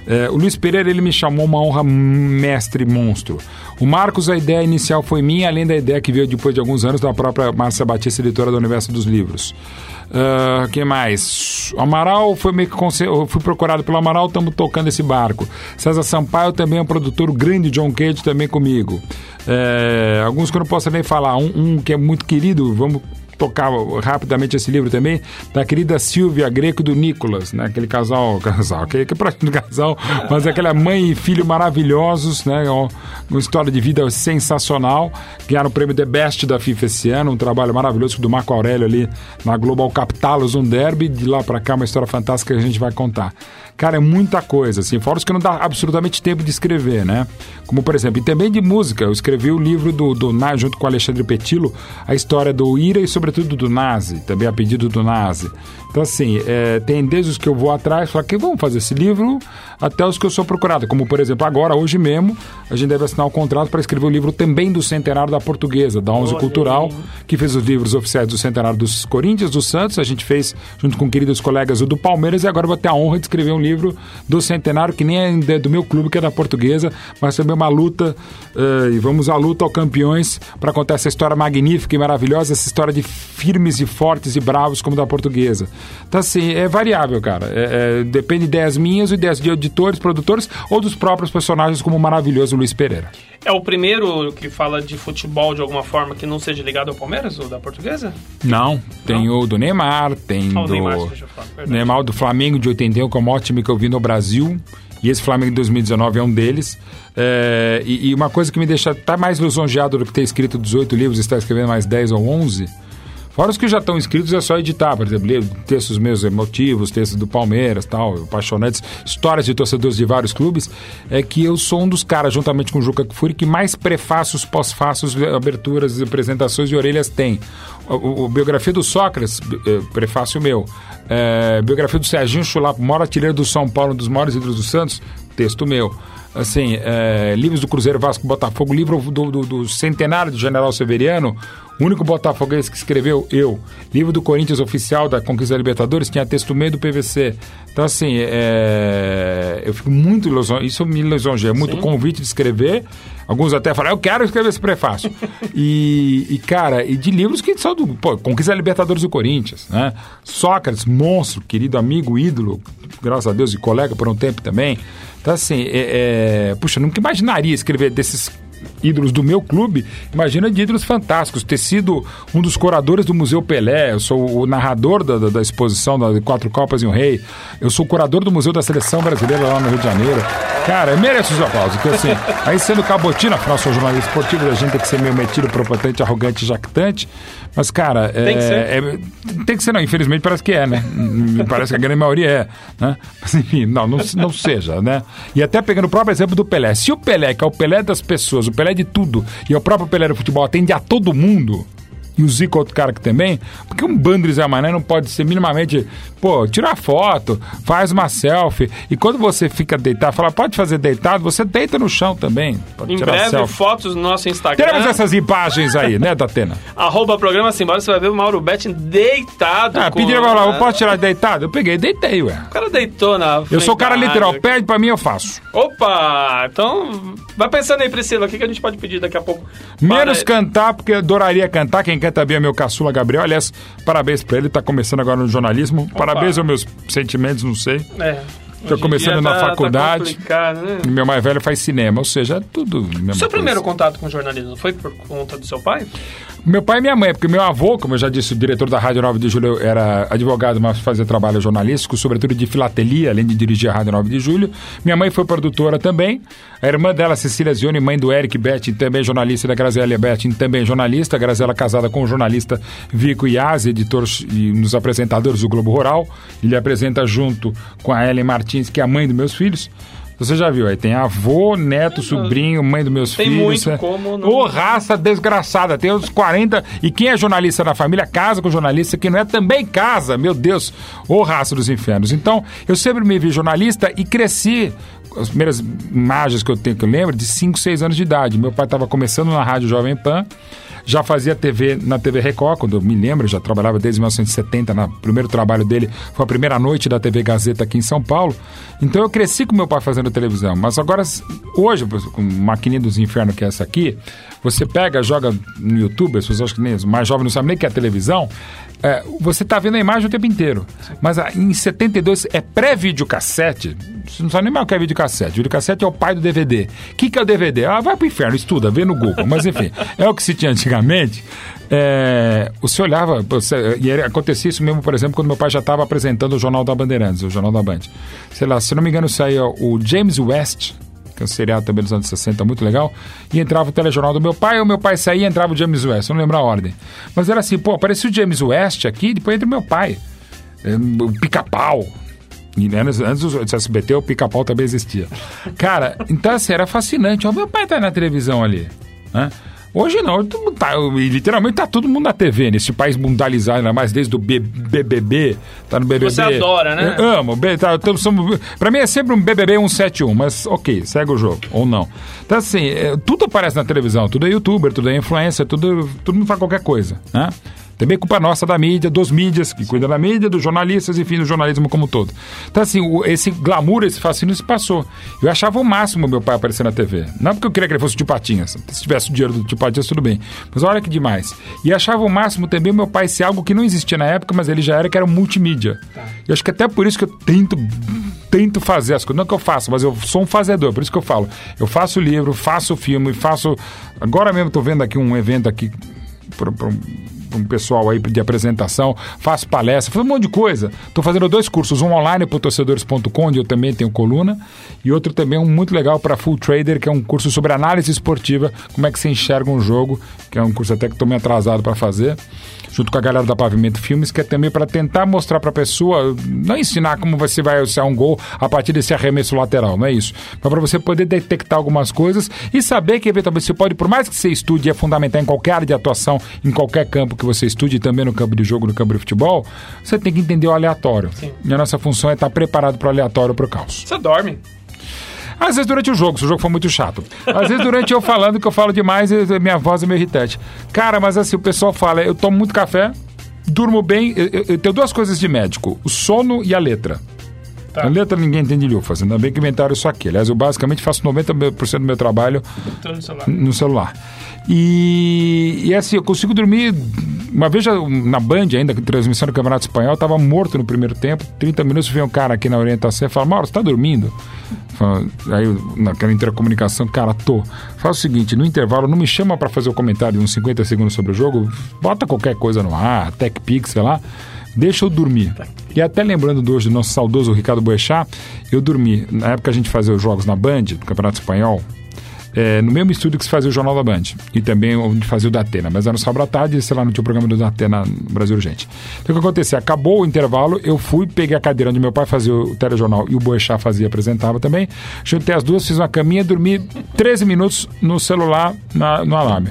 É, o Luiz Pereira, ele me chamou, uma honra, mestre monstro. O Marcos, a ideia inicial foi minha, além da ideia que veio depois de alguns anos da própria Márcia Batista, editora do Universo dos Livros. Uh, quem mais? Amaral, foi meio que conce... eu fui procurado pelo Amaral, estamos tocando esse barco. César Sampaio também é um produtor, o grande John Cage também comigo. É, alguns que eu não posso nem falar, um, um que é muito querido, vamos... tocar rapidamente esse livro também, da querida Silvia Greco e do Nicolas, né? Aquele casal, casal, aquele que é praticamente casal, mas aquela mãe e filho maravilhosos, né? Uma história de vida sensacional. Ganharam o prêmio The Best da FIFA esse ano, um trabalho maravilhoso do Marco Aurélio ali na Global Capitalos, um derby, de lá pra cá, uma história fantástica que a gente vai contar. Cara, é muita coisa, assim, fora os que não dá absolutamente tempo de escrever, né? Como, por exemplo, e também de música, eu escrevi o livro do, do Nas, junto com o Alexandre Petilo, a história do Ira e, sobretudo, do Nazi, também a pedido do Nazi. Então, assim, é, tem desde os que eu vou atrás, falo, que vamos fazer esse livro, até os que eu sou procurado, como, por exemplo, agora, hoje mesmo, a gente deve assinar um contrato para escrever o livro também do Centenário da Portuguesa, da Onze Cultural, que fez os livros oficiais do Centenário dos Corinthians, do Santos, a gente fez, junto com queridos colegas, o do Palmeiras, e agora eu vou ter a honra de escrever um livro livro do Centenário, que nem é do meu clube, que é da Portuguesa, mas também uma luta, uh, e vamos à luta ao campeões para contar essa história magnífica e maravilhosa, essa história de firmes e fortes e bravos como da Portuguesa. Então, assim, é variável, cara. É, é, depende de ideias minhas, ideias de editores, produtores ou dos próprios personagens, como o maravilhoso Luiz Pereira. É o primeiro que fala de futebol de alguma forma que não seja ligado ao Palmeiras ou da Portuguesa? Não. Tem não. O do Neymar, tem ah, o do... Neymar, falar, Neymar, do Flamengo de oitenta e um, que é o maior time que eu vi no Brasil, e esse Flamengo de dois mil e dezenove é um deles. É, e, e uma coisa que me deixa até mais lisonjeado do que ter escrito dezoito livros e estar escrevendo mais dez ou onze, fora os que já estão escritos, é só editar, por exemplo, textos meus emotivos, textos do Palmeiras, tal, apaixonantes, histórias de torcedores de vários clubes, é que eu sou um dos caras, juntamente com o Juca Kfouri, que mais prefácios, pós-fácios, aberturas, apresentações e orelhas tem. O, o biografia do Sócrates, prefácio meu, é, biografia do Serginho Chulapa, maior artilheiro do São Paulo, um dos maiores ídolos do Santos, texto meu. Assim, é, livros do Cruzeiro, Vasco, Botafogo, livro do, do, do Centenário do General Severiano, o único botafoguense que escreveu, eu. Livro do Corinthians oficial da Conquista da Libertadores, tinha texto meio do P V C. Então, assim, é, eu fico muito lisonjeado, isso me lisonjeia, muito. Sim. Convite de escrever, Alguns até falaram, eu quero escrever esse prefácio. e, e, cara, e de livros que são do... Pô, Conquista da Libertadores do Corinthians, né? Sócrates, monstro, querido amigo, ídolo, graças a Deus, e colega por um tempo também. Então, assim, é, é, puxa, nunca imaginaria escrever desses ídolos do meu clube, imagina de ídolos fantásticos, ter sido um dos curadores do Museu Pelé, eu sou o narrador da, da, da exposição da Quatro Copas e um Rei, eu sou o curador do Museu da Seleção Brasileira lá no Rio de Janeiro. Cara, eu mereço os aplausos, porque assim, aí sendo cabotina, afinal sou jornalista esportivo, a gente tem que ser meio metido, prepotente, arrogante, jactante, mas cara, é, tem que ser, é, tem que ser não, infelizmente parece que é, né? Parece que a grande maioria é, né? Mas enfim, não, não, não seja, né? E até pegando o próprio exemplo do Pelé, se o Pelé, que é o Pelé das pessoas, o Pelé de tudo, e o próprio Pelé do futebol atende a todo mundo, e o Zico é outro cara que também, porque um bando de Zé Mané não pode ser minimamente, pô, tira uma foto, faz uma selfie, e quando você fica deitado, fala, pode fazer deitado, você deita no chão também. Pode em tirar breve, selfie. Fotos no nosso Instagram. Teremos essas imagens aí, né, Datena? Arroba programa Simbora, você vai ver o Mauro Betting deitado. Ah, com... pediram agora, eu posso tirar deitado? Eu peguei, deitei, ué. O cara deitou na frente. Eu sou o cara literal, pede pra mim, eu faço. Opa, então vai pensando aí, Priscila, o que, que a gente pode pedir daqui a pouco? Menos para... cantar, porque eu adoraria cantar, quem canta bem é meu caçula Gabriel, aliás, parabéns pra ele, tá começando agora no jornalismo. Opa. Parabéns aos meus sentimentos, não sei. É. Tô começando na tá, faculdade. Tá, né? E meu mais velho faz cinema, ou seja, tudo. Mesma seu coisa. Primeiro contato com o jornalismo foi por conta do seu pai? Meu pai e minha mãe, porque meu avô, como eu já disse, o diretor da Rádio nove de Julho, era advogado, mas fazia trabalho jornalístico, sobretudo de filatelia, além de dirigir a Rádio nove de Julho. Minha mãe foi produtora também. A irmã dela, Cecília Zione, mãe do Eric Betting, também jornalista, da Graziela Betting, também jornalista. A Graziela casada com o jornalista Vico Iazzi, editor e um dos apresentadores do Globo Rural. Ele apresenta junto com a Ellen Martins, que é a mãe dos meus filhos. Você já viu, aí tem avô, neto, sobrinho, mãe dos meus tem filhos. Tem muito é... como... Não... Ô, raça desgraçada, tem uns quarenta... E quem é jornalista na família casa com jornalista, quem não é também casa, meu Deus. Ô, raça dos infernos. Então, eu sempre me vi jornalista e cresci... As primeiras imagens que eu tenho que eu lembro, de cinco, seis anos de idade. Meu pai estava começando na Rádio Jovem Pan, já fazia T V na T V Record, quando eu me lembro, já trabalhava desde mil novecentos e setenta, no primeiro trabalho dele, foi a primeira noite da T V Gazeta aqui em São Paulo. Então eu cresci com meu pai fazendo televisão, mas agora, hoje, com Maquininha dos Infernos, que é essa aqui, você pega, joga no YouTube, as pessoas que nem os mais jovens não sabem nem o que é televisão, é, você está vendo a imagem o tempo inteiro. Mas em setenta e dois é pré-videocassete, você não sabe nem mais o que é videocassete. Videocassete é o pai do D V D. O que, que é o D V D? Ah, vai pro inferno, estuda, vê no Google. Mas enfim, é o que se tinha antigamente. É, você olhava, você, e acontecia isso mesmo, por exemplo, quando meu pai já estava apresentando o Jornal da Bandeirantes, o Jornal da Band. Sei lá, se não me engano, saía o James West, que é um seriado também dos anos sessenta, muito legal, e entrava o telejornal do meu pai, o meu pai saía e entrava o James West, eu não lembro a ordem. Mas era assim, pô, aparecia o James West aqui, depois entra o meu pai. O Pica-Pau. E antes, antes do S B T, o Pica-Pau também existia. Cara, então assim, era fascinante. O meu pai tá na televisão ali, né? Hoje não, tá, literalmente tá todo mundo na T V, nesse país mundializado, ainda mais desde o B B B, tá no B B B. Você adora, né? Eu amo, tá, tô, somos, pra mim é sempre um B B B cento e setenta e um, mas ok, segue o jogo, ou não. Então assim, é, tudo aparece na televisão, tudo é youtuber, tudo é influencer, tudo, todo mundo faz qualquer coisa, né? Também culpa nossa da mídia, dos mídias, que cuida da mídia, dos jornalistas, enfim, do jornalismo como um todo. Então, assim, o, esse glamour, esse fascínio se passou. Eu achava o máximo meu pai aparecer na T V. Não porque eu queria que ele fosse o Tio Patinhas. Se tivesse o dinheiro do Tio Patinhas, tudo bem. Mas olha que demais. E achava o máximo também meu pai ser algo que não existia na época, mas ele já era, que era um multimídia. Tá. Eu acho que até por isso que eu tento... tento fazer as coisas, não é que eu faço, mas eu sou um fazedor, por isso que eu falo. Eu faço livro, faço filme, faço... Agora mesmo estou vendo aqui um evento aqui... Pra, pra... um pessoal aí de apresentação, faço palestra, faço um monte de coisa. Estou fazendo dois cursos, um online para torcedores ponto com, onde eu também tenho coluna, e outro também um muito legal para Full Trader, que é um curso sobre análise esportiva, como é que se enxerga um jogo, que é um curso até que estou meio atrasado para fazer, junto com a galera da Pavimento Filmes, que é também para tentar mostrar para a pessoa, não ensinar como você vai usar um gol a partir desse arremesso lateral, não é isso, mas para você poder detectar algumas coisas e saber que eventualmente você pode, por mais que você estude, é fundamental em qualquer área de atuação, em qualquer campo que você estude, também no campo de jogo, no campo de futebol, você tem que entender o aleatório. Sim. E a nossa função é estar preparado para o aleatório, para o caos. Você dorme? Às vezes durante o jogo, se o jogo for muito chato. Às vezes durante eu falando, que eu falo demais, minha voz é meio irritante. Cara, mas assim, o pessoal fala, eu tomo muito café, durmo bem, eu, eu, eu tenho duas coisas de médico, o sono e a letra. Tá. A letra ninguém entende, eu faço. Ainda bem que inventaram isso aqui. Aliás, eu basicamente faço noventa por cento do meu trabalho no celular. No celular. E, e assim, eu consigo dormir. Uma vez na Band, ainda, que transmissão do Campeonato Espanhol, eu estava morto no primeiro tempo. trinta minutos, veio um cara aqui na orientação e falou: Mauro, você está dormindo? Fala, aí, naquela intercomunicação, cara, tô. Fala o seguinte: no intervalo, não me chama para fazer o comentário de uns cinquenta segundos sobre o jogo, bota qualquer coisa no ar, Tech Pix, sei lá. Deixa eu dormir. E até lembrando do hoje do nosso saudoso Ricardo Boechat, eu dormi. Na época a gente fazia os jogos na Band, do Campeonato Espanhol, é, no mesmo estúdio que se fazia o Jornal da Band. E também onde fazia o da Atena. Mas era no sábado à tarde, sei lá, não tinha o programa do da Atena no Brasil Urgente. Então o que aconteceu? Acabou o intervalo, eu fui, peguei a cadeira onde meu pai fazia o telejornal e o Boechat fazia, apresentava também. Juntei as duas, fiz uma caminha, dormi treze minutos no celular, na, no alarme.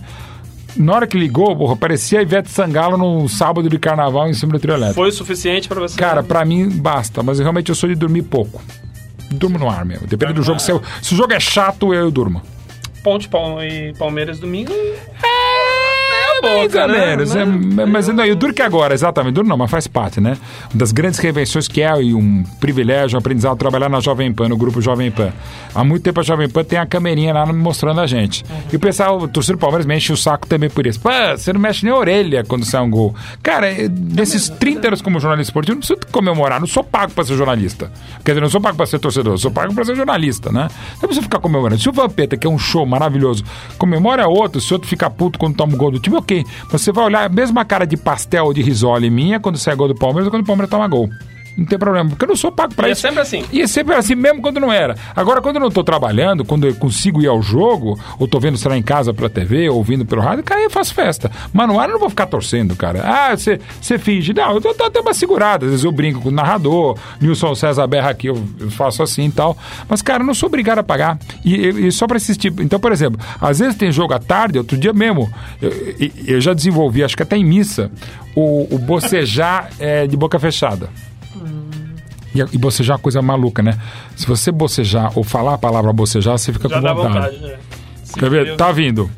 Na hora que ligou, porra, parecia a Ivete Sangalo num sábado de carnaval em cima do trio elétrico. Foi o suficiente pra você? Cara, pra mim basta, mas eu, realmente eu sou de dormir pouco. Durmo no ar mesmo, depende do jogo. Se, eu, se o jogo é chato, eu durmo. Ponte Palme- e Palmeiras domingo? É, é boa, cara. Menos, né? Mas, é, mas eu... não, eu duro que agora, exatamente. Duro não, mas faz parte, né? Uma das grandes reinvenções que é e um privilégio, um aprendizado, trabalhar na Jovem Pan, no grupo Jovem Pan. Há muito tempo a Jovem Pan tem a camerinha lá mostrando a gente. Uhum. E o pessoal, o torcedor do Palmeiras, me enche o saco também por isso. Pô, você não mexe nem a orelha quando sai um gol. Cara, desses trinta anos como jornalista esportivo, eu não preciso comemorar, não sou pago pra ser jornalista. Quer dizer, não sou pago pra ser torcedor, eu sou pago pra ser jornalista, né? Não precisa ficar comemorando. Se o Vampeta, que é um show maravilhoso, comemora outro, se outro fica puto quando toma um gol do time, ok. Mas você vai olhar a mesma cara de pastel ou de risole minha quando sai gol do Palmeiras ou quando o Palmeiras toma gol. Não tem problema, porque eu não sou pago pra e isso. É sempre assim. E é sempre assim, mesmo quando não era. Agora, quando eu não tô trabalhando, quando eu consigo ir ao jogo, ou tô vendo, sei lá, em casa pela T V, ou ouvindo pelo rádio, cara, eu faço festa. Mas no ar eu não vou ficar torcendo, cara. Ah, você finge. Não, eu tô até uma segurada. Às vezes eu brinco com o narrador, Nilson César berra aqui, eu faço assim e tal. Mas, cara, eu não sou obrigado a pagar. E, e, e só pra assistir. Então, por exemplo, às vezes tem jogo à tarde, outro dia mesmo, eu, eu já desenvolvi, acho que até em missa, o, o bocejar é, de boca fechada. E bocejar é uma coisa maluca, né? Se você bocejar ou falar a palavra bocejar, você fica já com vontade. vontade né? Quer ver? Viu? Tá vindo.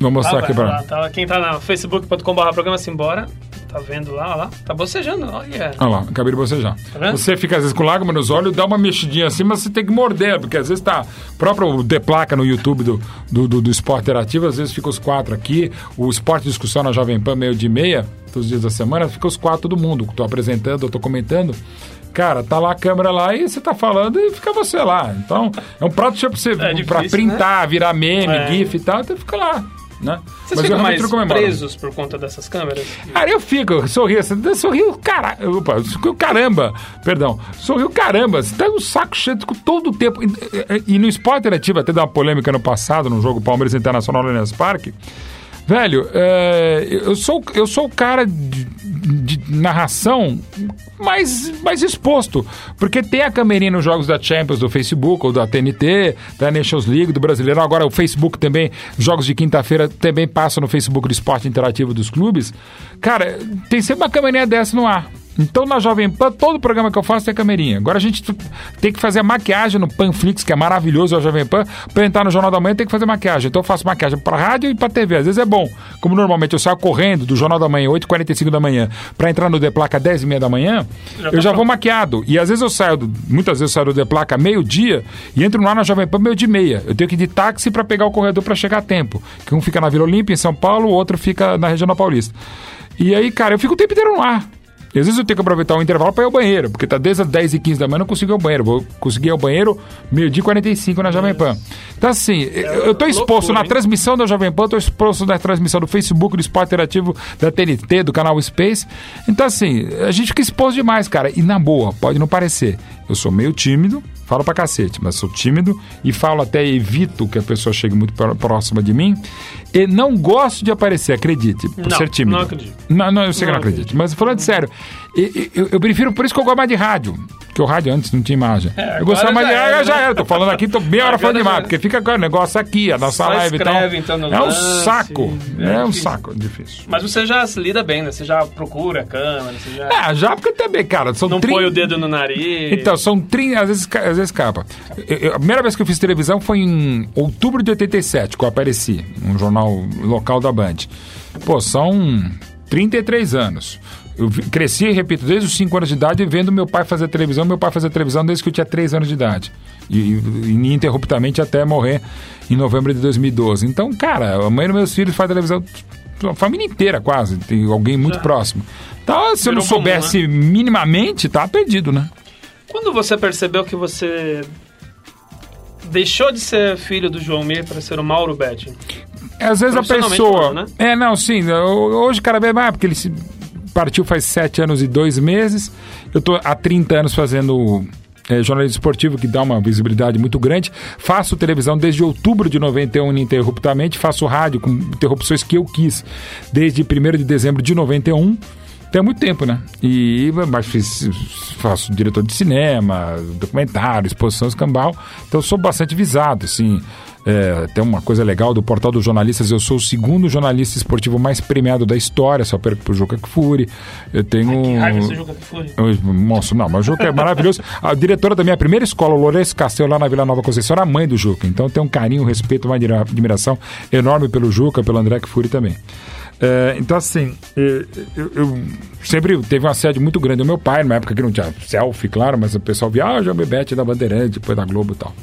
Vou mostrar tá, aqui pra... Tá, tá. Quem tá no facebook ponto com ponto b r programa Simbora, tá vendo lá, olha lá. Tá bocejando, olha. Olha lá, acabei de bocejar. Tá, você fica às vezes com lágrima nos olhos, dá uma mexidinha assim, mas você tem que morder, porque às vezes tá... O próprio De Placa no YouTube do, do, do, do Esporte Interativo, às vezes fica os quatro aqui. O Esporte de Discussão na Jovem Pan, meio de meia, todos os dias da semana, fica os quatro do mundo. Tô apresentando, eu tô comentando... Cara, tá lá a câmera lá e você tá falando e fica você lá. Então, é um prato cheio pra você é difícil, pra printar, né? Virar meme, é. GIF e tal, então fica lá, né? Vocês ficam mais presos por conta dessas câmeras? Cara, eu fico, eu sorri, eu sorri o cara, opa, sorri o caramba, perdão, sorri o caramba, você tá um saco cheio todo o tempo. E, e, e no Esporte Interativo, até deu uma polêmica no passado, no jogo Palmeiras Internacional no Allianz Parque. Velho, é, eu, sou, eu sou o cara de, de narração mais, mais exposto, porque tem a camerinha nos jogos da Champions, do Facebook, ou da T N T, da Nations League, do Brasileirão. Agora o Facebook também, jogos de quinta-feira também passam no Facebook do Esporte Interativo dos clubes. Cara, tem sempre uma camerinha dessa no ar. Então, na Jovem Pan, todo programa que eu faço tem camerinha. Agora a gente tem que fazer a maquiagem no Panflix, que é maravilhoso, a Jovem Pan. Para entrar no Jornal da Manhã, tem que fazer maquiagem. Então, eu faço maquiagem para rádio e para T V. Às vezes é bom. Como normalmente eu saio correndo do Jornal da Manhã, oito e quarenta e cinco da manhã, para entrar no De Placa, dez e meia da manhã, já eu tá já pronto. Vou maquiado. E às vezes eu saio, do, muitas vezes eu saio do De Placa meio-dia e entro lá na Jovem Pan meio-dia e meia. Eu tenho que ir de táxi para pegar o corredor para chegar a tempo. Que um fica na Vila Olímpia, em São Paulo, o outro fica na Regional Paulista. E aí, cara, eu fico o tempo inteiro lá. E às vezes eu tenho que aproveitar o intervalo para ir ao banheiro, porque tá desde as dez e quinze da manhã eu não consigo ir ao banheiro. Vou conseguir ir ao banheiro meio-dia e quarenta e cinco na Jovem Pan. Então assim, é eu tô exposto loucura, na hein? transmissão da Jovem Pan, tô exposto na transmissão do Facebook, do Esporte Interativo, da T N T, do canal Space. Então assim, a gente fica exposto demais, cara. E na boa, pode não parecer. Eu sou meio tímido, falo pra cacete, mas sou tímido e falo até evito que a pessoa chegue muito próxima de mim. E não gosto de aparecer, acredite, por não, ser tímido. Não, acredito. Não, não eu sei não que não acredito. acredito. Mas falando sério, eu, eu, eu prefiro, por isso que eu gosto mais de rádio. Porque o rádio antes não tinha imagem. É, eu gostava mais de rádio, é, já era. Tô falando aqui, tô meia hora falando de imagem, porque fica agora o negócio aqui, a nossa só live escreve, e tal. Então, é um lance, saco. É, é um saco, difícil. Mas você já se lida bem, né? Você já procura a câmera, você já... É, já porque também, cara... São não trin... põe o dedo no nariz... Então, são trinta... Às vezes, às vezes capa. Eu, eu, a primeira vez que eu fiz televisão foi em outubro de oitenta e sete, que eu apareci, num jornal local da Band. Pô, são trinta e três anos. Eu cresci, repito, desde os cinco anos de idade vendo meu pai fazer televisão, meu pai fazer televisão desde que eu tinha três anos de idade. E, e ininterruptamente até morrer em novembro de dois mil e doze. Então, cara, a mãe dos meus filhos faz televisão, a família inteira quase, tem alguém muito próximo. Então, se Virou eu não soubesse comum, né? minimamente, tá perdido, né? Quando você percebeu que você deixou de ser filho do João Mir para ser o Mauro Betting? Às vezes a pessoa... Né? É, não, sim. Hoje o cara vê mais, porque ele se... partiu faz sete anos e dois meses. Eu tô há trinta anos fazendo é, jornalismo esportivo, que dá uma visibilidade muito grande. Faço televisão desde outubro de noventa e um ininterruptamente. Faço rádio com interrupções que eu quis desde primeiro de dezembro de noventa e um. Então é muito tempo, né? E mas fiz, faço diretor de cinema, documentário, exposição, escambau. Então eu sou bastante visado, assim. É, tem uma coisa legal do Portal dos Jornalistas. Eu sou o segundo jornalista esportivo mais premiado da história, só perco pro Juca Kfouri. Eu tenho... Ai, que raiva esse Juca Kfouri. Nossa, não, mas o Juca é maravilhoso. A diretora da minha primeira escola, o Lourenço Castelo, lá na Vila Nova Conceição, era a mãe do Juca. Então tem um carinho, um respeito, uma admiração enorme pelo Juca, pelo André Kfouri também. É, então assim, eu, eu, eu sempre teve um assédio muito grande do meu pai, numa época que não tinha selfie, claro, mas o pessoal viaja, ah, me bete da Bandeirante, depois da Globo e tal.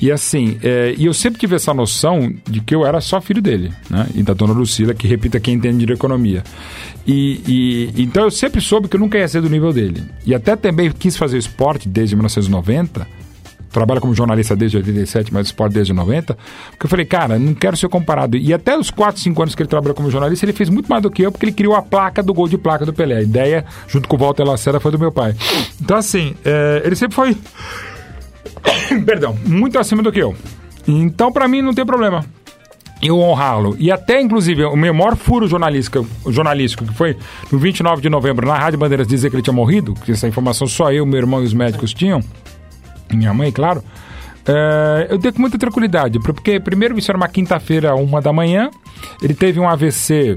E assim, é, e eu sempre tive essa noção de que eu era só filho dele, né? E da dona Lucila, que repita quem entende de economia. E, e então eu sempre soube que eu nunca ia ser do nível dele. E até também quis fazer esporte desde mil novecentos e noventa, trabalho como jornalista desde oitenta e sete, mas esporte desde noventa, porque eu falei, cara, não quero ser comparado. E até os quatro, cinco anos que ele trabalhou como jornalista, ele fez muito mais do que eu, porque ele criou a placa do gol de placa do Pelé. A ideia, junto com o Walter Lacerda, foi do meu pai. Então assim, é, ele sempre foi... Perdão, muito acima do que eu. Então pra mim não tem problema eu honrá-lo. E até inclusive o meu maior furo jornalístico, jornalístico, que foi no vinte e nove de novembro na Rádio Bandeiras dizer que ele tinha morrido, que essa informação só eu, meu irmão e os médicos tinham, minha mãe, claro. É, eu dei com muita tranquilidade, porque primeiro isso era uma quinta-feira, uma da manhã. Ele teve um A V C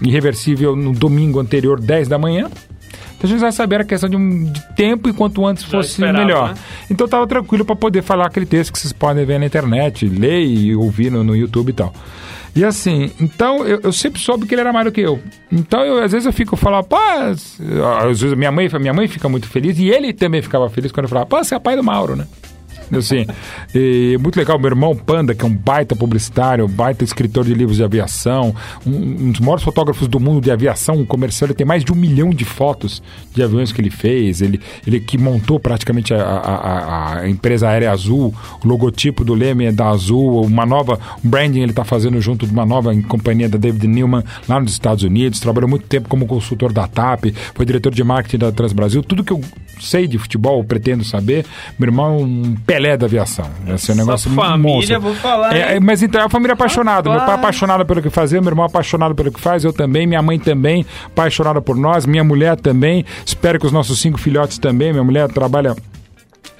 irreversível no domingo anterior, dez da manhã. Então a gente já sabia a questão de, um, de tempo, e quanto antes já fosse esperava, melhor. Né? Então eu estava tranquilo para poder falar aquele texto que vocês podem ver na internet, ler e ouvir no, no YouTube e tal. E assim, então eu, eu sempre soube que ele era mais do que eu. Então eu, às vezes eu fico falando, pô, às vezes minha mãe, minha mãe fica muito feliz, e ele também ficava feliz quando eu falava, pô, você é pai do Mauro, né? Assim, e muito legal, meu irmão Panda, que é um baita publicitário, um baita escritor de livros de aviação, um, um dos maiores fotógrafos do mundo de aviação comercial. Ele tem mais de um milhão de fotos de aviões que ele fez. Ele, ele que montou praticamente a, a, a empresa aérea Azul, o logotipo do leme é da Azul, uma nova branding ele está fazendo junto de uma nova companhia da David Newman lá nos Estados Unidos. Trabalhou muito tempo como consultor da TAP, foi diretor de marketing da Transbrasil. Tudo que eu sei de futebol, eu pretendo saber. Meu irmão é um Pelé da aviação. Esse é um negócio muito monstro. Vou falar, é, mas então é uma família apaixonada. Rapaz. Meu pai apaixonado pelo que fazia, meu irmão apaixonado pelo que faz, eu também, minha mãe também, apaixonada por nós, minha mulher também, espero que os nossos cinco filhotes também. Minha mulher trabalha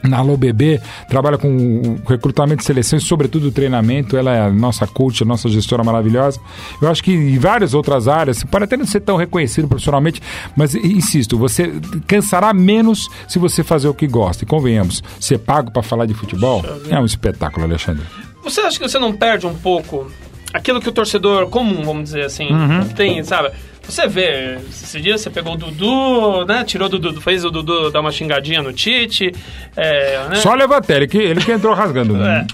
na Alô Bebê, trabalha com recrutamento de seleção e sobretudo treinamento. Ela é a nossa coach, a nossa gestora maravilhosa. Eu acho que em várias outras áreas pode até não ser tão reconhecido profissionalmente, mas insisto, você cansará menos se você fazer o que gosta. E convenhamos, ser pago para falar de futebol é um espetáculo, Alexandre. Você acha que você não perde um pouco aquilo que o torcedor comum, vamos dizer assim, uhum. tem, sabe? Você vê, esse dia você pegou o Dudu, né? Tirou o Dudu, fez o Dudu dar uma xingadinha no Tite. É, né? Só levantar, ele que, ele que entrou rasgando. Né?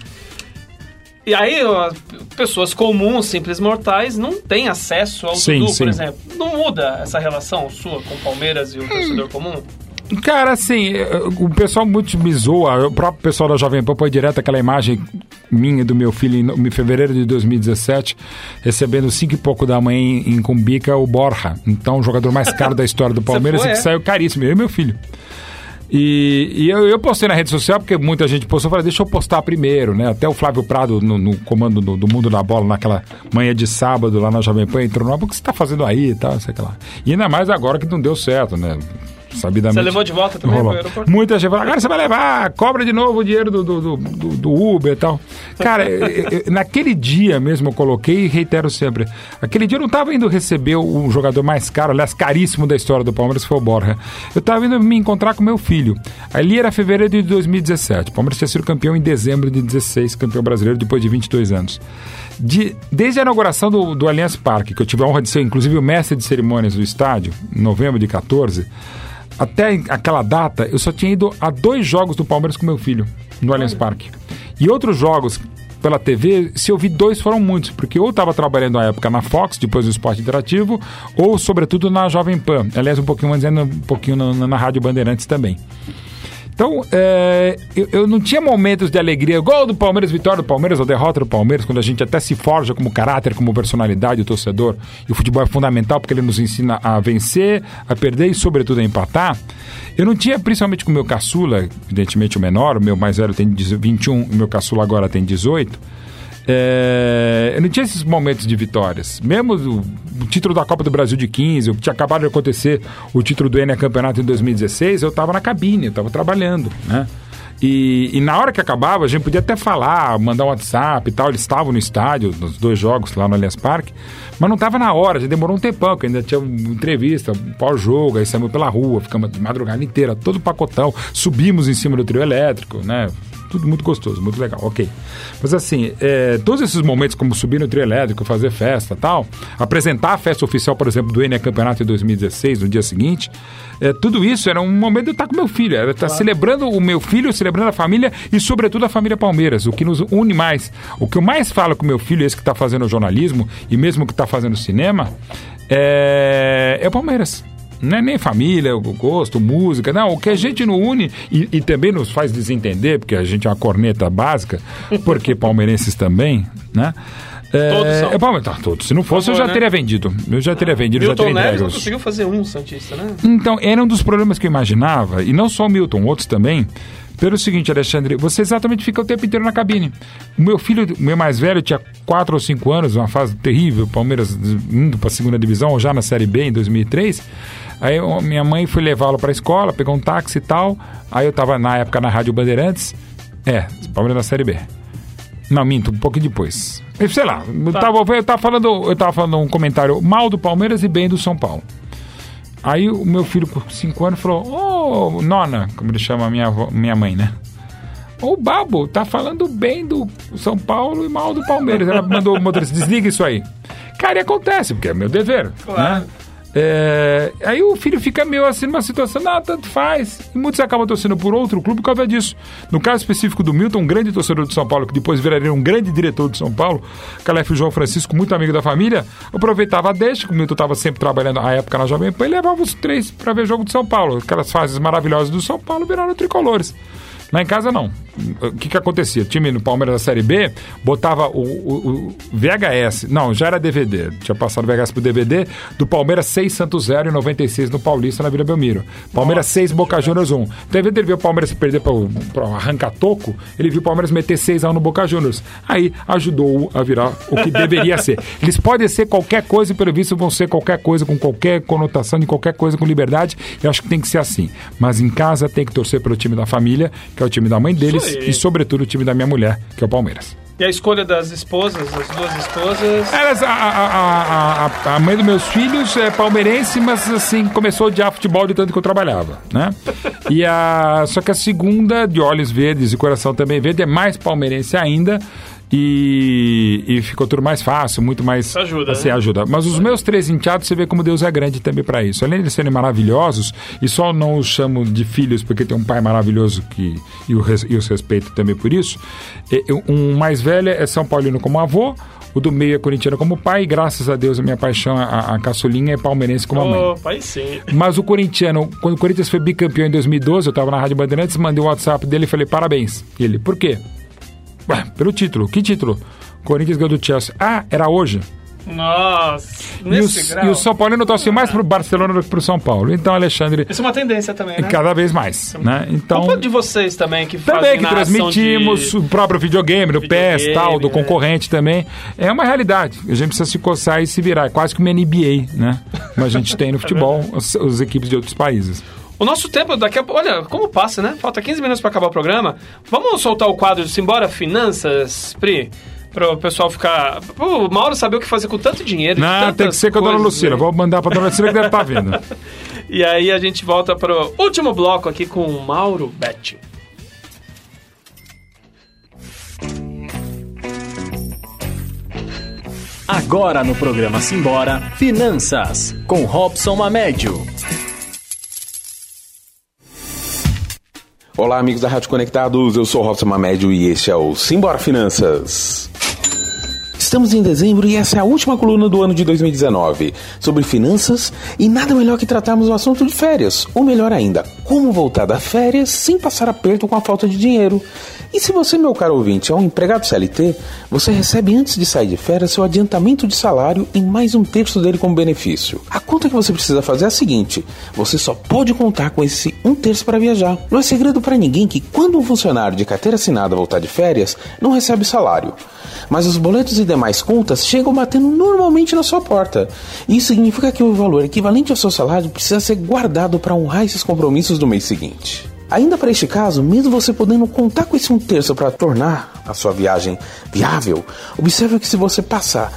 É. E aí, pessoas comuns, simples mortais, não têm acesso ao sim, Dudu, sim. por exemplo. Não muda essa relação sua com o Palmeiras e o torcedor hum. comum? Cara, assim, o pessoal muito me zoa, o próprio pessoal da Jovem Pan põe direto aquela imagem minha do meu filho em fevereiro de dois mil e dezessete, recebendo cinco e pouco da manhã em Cumbica o Borja, então o jogador mais caro da história do Palmeiras, foi, é? que saiu caríssimo, eu e meu filho. E, e eu, eu postei na rede social, porque muita gente postou, eu falei, deixa eu postar primeiro, né? Até o Flávio Prado, no, no comando do, do Mundo da Bola, naquela manhã de sábado, lá na Jovem Pan, entrou no ar, o que você tá fazendo aí e tal, sei lá. E ainda mais agora que não deu certo, né? sabidamente. Você levou de volta também para o aeroporto? Muita gente fala, agora você vai levar, cobra de novo o dinheiro do, do, do, do Uber e tal. Cara, eu, eu, naquele dia mesmo eu coloquei e reitero sempre, aquele dia eu não estava indo receber o jogador mais caro, aliás, caríssimo da história do Palmeiras, foi o Borja. Eu estava indo me encontrar com meu filho. Ali era fevereiro de dois mil e dezessete. O Palmeiras tinha sido campeão em dezembro de dezesseis, campeão brasileiro depois de vinte e dois anos. De, desde a inauguração do, do Allianz Parque, que eu tive a honra de ser, inclusive, o mestre de cerimônias do estádio, em novembro de quatorze, até aquela data, eu só tinha ido a dois jogos do Palmeiras com meu filho, no Allianz Parque. E outros jogos pela T V, se eu vi dois, foram muitos, porque ou estava trabalhando na época na Fox, depois no Esporte Interativo, ou, sobretudo, na Jovem Pan. Aliás, um pouquinho antes, um pouquinho na, na, na Rádio Bandeirantes também. Então, é, eu, eu não tinha momentos de alegria, gol do Palmeiras, vitória do Palmeiras ou derrota do Palmeiras, quando a gente até se forja como caráter, como personalidade, o torcedor. E o futebol é fundamental porque ele nos ensina a vencer, a perder e, sobretudo, a empatar. Eu não tinha, principalmente com o meu caçula, evidentemente o menor, o meu mais velho tem vinte e um, o meu caçula agora tem dezoito. É, eu não tinha esses momentos de vitórias. Mesmo o, o título da Copa do Brasil de quinze, o que tinha acabado de acontecer, o título do Enia Campeonato em dois mil e dezesseis, eu estava na cabine, eu estava trabalhando, né? E, e na hora que acabava, a gente podia até falar, mandar um WhatsApp e tal. Eles estavam no estádio, nos dois jogos lá no Allianz Parque, mas não estava na hora, já demorou um tempão, porque ainda tinha uma entrevista, um pós-jogo, aí saímos pela rua, ficamos de madrugada inteira, todo pacotão, subimos em cima do trio elétrico, né? Tudo muito gostoso, muito legal, ok. Mas assim, é, todos esses momentos, como subir no trio elétrico, fazer festa e tal, apresentar a festa oficial, por exemplo, do Enia Campeonato em dois mil e dezesseis, no dia seguinte, é, tudo isso era um momento de eu estar com meu filho, era estar claro. celebrando o meu filho, celebrando a família e, sobretudo, a família Palmeiras, o que nos une mais. O que eu mais falo com meu filho, esse que está fazendo jornalismo e mesmo que está fazendo cinema, é, é o Palmeiras. Não é nem família, o gosto, música, não. O que a gente não une e, e também nos faz desentender, porque a gente é uma corneta básica, porque palmeirenses também, né? É, todos são. É, Palmeiras, tá, todos. Se não fosse, Palmeiras, eu já teria né? vendido. Eu já teria ah, vendido, Milton já teria Neves não conseguiu fazer um santista, né? Então, era um dos problemas que eu imaginava, e não só o Milton, outros também. Pelo seguinte, Alexandre, você exatamente fica o tempo inteiro na cabine. O meu filho, o meu mais velho, tinha quatro ou cinco anos, uma fase terrível, Palmeiras indo para a segunda divisão, ou já na Série B em dois mil e três. Aí minha mãe foi levá-lo para a escola, pegou um táxi e tal. Aí eu estava na época na Rádio Bandeirantes. É, Palmeiras na Série B. Não, minto, um pouquinho depois. Sei lá, eu estava eu falando, eu falando um comentário mal do Palmeiras e bem do São Paulo. Aí o meu filho, por cinco anos, falou: ô, oh, Nona, como ele chama a minha, minha mãe, né? Ô, oh, Babo, tá falando bem do São Paulo e mal do Palmeiras. Ela mandou o motorista, desliga isso aí. Cara, e acontece, porque é meu dever. Claro. Né? É, aí o filho fica meio assim numa situação, não, tanto faz. E muitos acabam torcendo por outro clube por causa disso. No caso específico do Milton, um grande torcedor de São Paulo, que depois viraria um grande diretor de São Paulo, Calef João Francisco, muito amigo da família, aproveitava a deixa, que o Milton estava sempre trabalhando à época na Jovem Pan, e levava os três para ver jogo de São Paulo. Aquelas fases maravilhosas do São Paulo viraram tricolores. Lá em casa, não. O que que acontecia? O time no Palmeiras da Série B botava o, o, o V H S. Não, já era D V D. Tinha passado o V H S pro D V D. Do Palmeiras seis Santos zero e noventa e seis no Paulista, na Vila Belmiro. Palmeiras Nossa, seis, Boca Juniors um. Então, ao invés de ele ver o Palmeiras perder para o arranca-toco, ele viu o Palmeiras meter seis a um no Boca Juniors. Aí, ajudou-o a virar o que deveria ser. Eles podem ser qualquer coisa e, pelo visto, vão ser qualquer coisa, com qualquer conotação, de qualquer coisa, com liberdade. Eu acho que tem que ser assim. Mas em casa tem que torcer pelo time da família, que é o time da mãe deles e, sobretudo, o time da minha mulher, que é o Palmeiras. E a escolha das esposas, as duas esposas? Elas, a, a, a, a mãe dos meus filhos é palmeirense, mas assim, começou a odiar futebol de tanto que eu trabalhava, né? E a, só que a segunda, de olhos verdes e coração também verde, é mais palmeirense ainda. E, e ficou tudo mais fácil, muito mais ajuda, assim, né? ajuda. Mas os meus três enteados, você vê como Deus é grande também para isso. Além de serem maravilhosos, e só não os chamo de filhos porque tem um pai maravilhoso que, e, o res, e os respeito também por isso. Um mais velho é São Paulino como avô, o do meio é corintiano como pai, e graças a Deus a minha paixão, a, a caçulinha, é palmeirense como oh, mãe. Pai, sim. Mas o corintiano, quando o Corinthians foi bicampeão em dois mil e doze, eu estava na Rádio Bandeirantes, mandei o WhatsApp dele e falei: parabéns. E ele: por quê? Ué, pelo título. Que título? Corinthians ganhou do Chelsea. Ah, era hoje? Nossa, nesse e o, grau. E o São Paulino torce mais pro Barcelona do que pro São Paulo. Então, Alexandre... Isso é uma tendência também, né? Cada vez mais, é uma... né? Então... Um pouco de vocês também, que fazem Também, que transmitimos de... o próprio videogame, do P E S e tal, do concorrente, né? Também. É uma realidade. A gente precisa se coçar e se virar. É quase que uma N B A, né? Mas a gente tem no futebol as, as equipes de outros países. O nosso tempo daqui a... Olha, como passa, né? Falta quinze minutos para acabar o programa. Vamos soltar o quadro de Simbora Finanças, Pri? Para o pessoal ficar... O Mauro saber o que fazer com tanto dinheiro. Não, tem que ser com a Dona Lucila. Aí. Vou mandar para a Dona Lucila que deve estar vindo. E aí a gente volta para o último bloco aqui com o Mauro Betting. Agora no programa Simbora, Finanças, com Robson Mamédio. Olá, amigos da Rádio Conectados, eu sou o Robson Mamédio e este é o Simbora Finanças. Estamos em dezembro e essa é a última coluna do ano de dois mil e dezenove, sobre finanças, e nada melhor que tratarmos o assunto de férias, ou melhor ainda, como voltar da férias sem passar aperto com a falta de dinheiro. E se você, meu caro ouvinte, é um empregado C L T, você recebe antes de sair de férias seu adiantamento de salário e mais um terço dele como benefício. A conta que você precisa fazer é a seguinte: você só pode contar com esse um terço para viajar. Não é segredo para ninguém que quando um funcionário de carteira assinada voltar de férias, não recebe salário. Mas os boletos e demais contas chegam batendo normalmente na sua porta. Isso significa que o valor equivalente ao seu salário precisa ser guardado para honrar esses compromissos do mês seguinte. Ainda para este caso, mesmo você podendo contar com esse um terço para tornar a sua viagem viável, observe que se você passar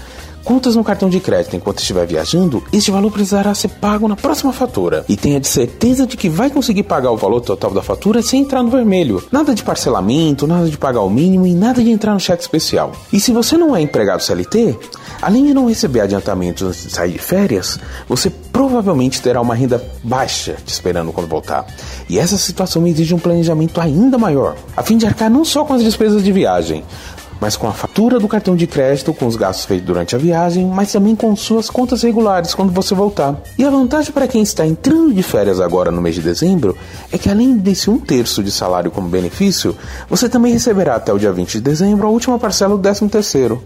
contas no cartão de crédito enquanto estiver viajando, este valor precisará ser pago na próxima fatura. E tenha de certeza de que vai conseguir pagar o valor total da fatura sem entrar no vermelho. Nada de parcelamento, nada de pagar o mínimo e nada de entrar no cheque especial. E se você não é empregado C L T, além de não receber adiantamento antes de sair de férias, você provavelmente terá uma renda baixa te esperando quando voltar. E essa situação exige um planejamento ainda maior, a fim de arcar não só com as despesas de viagem, mas com a fatura do cartão de crédito, com os gastos feitos durante a viagem, mas também com suas contas regulares quando você voltar. E a vantagem para quem está entrando de férias agora no mês de dezembro é que, além desse um terço de salário como benefício, você também receberá até o dia vinte de dezembro a última parcela do décimo terceiro,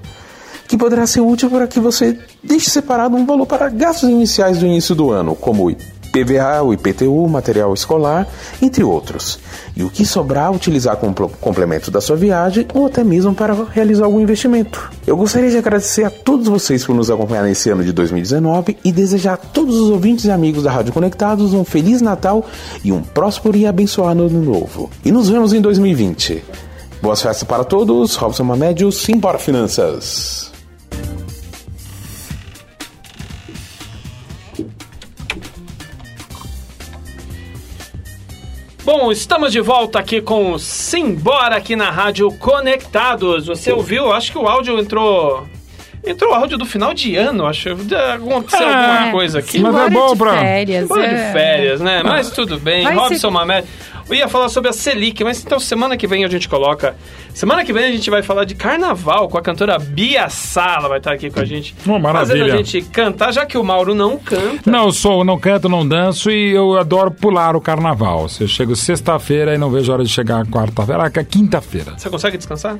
que poderá ser útil para que você deixe separado um valor para gastos iniciais do início do ano, como o I P V A, o I P T U, material escolar, entre outros. E o que sobrar utilizar como complemento da sua viagem ou até mesmo para realizar algum investimento. Eu gostaria de agradecer a todos vocês por nos acompanhar nesse ano de dois mil e dezenove e desejar a todos os ouvintes e amigos da Rádio Conectados um Feliz Natal e um próspero e abençoado Ano Novo. E nos vemos em dois mil e vinte. Boas festas para todos. Robson Mamédio, Simbora Finanças. Bom, estamos de volta aqui com o Simbora aqui na Rádio Conectados. Você ouviu? Acho que o áudio entrou... Entrou o áudio do final de ano, acho. Aconteceu é, alguma coisa aqui. Mas é bom, pra... férias. Simbora é. de férias, né? Mas tudo bem. Vai Robson ser... Mamé... Eu ia falar sobre a Selic, mas então semana que vem a gente coloca... Semana que vem a gente vai falar de carnaval com a cantora Bia Sala, vai estar aqui com a gente. Uma maravilha. Fazendo a gente cantar, já que o Mauro não canta. Não, eu sou, não canto, não danço e eu adoro pular o carnaval. Eu chego sexta-feira e não vejo a hora de chegar quarta-feira, ah, quinta-feira. Você consegue descansar?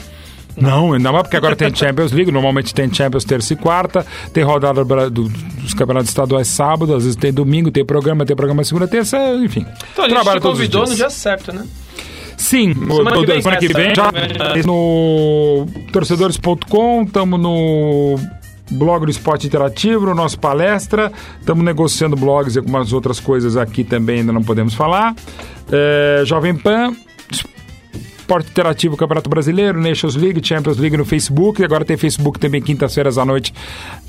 Não, ainda mais porque agora tem Champions League. Normalmente tem Champions terça e quarta. Tem rodada do, dos campeonatos estaduais sábado. Às vezes tem domingo, tem programa, tem programa segunda, terça, enfim. Então a gente te convidou no dia certo, né? Sim, semana o, que vem, semana que vem, já no torcedores ponto com, estamos no blog do Esporte Interativo, no nosso palestra, estamos negociando blogs e algumas outras coisas aqui também ainda não podemos falar. É, Jovem Pan, Esporte Interativo, Campeonato Brasileiro, Nations League, Champions League no Facebook, e agora tem Facebook também quintas-feiras à noite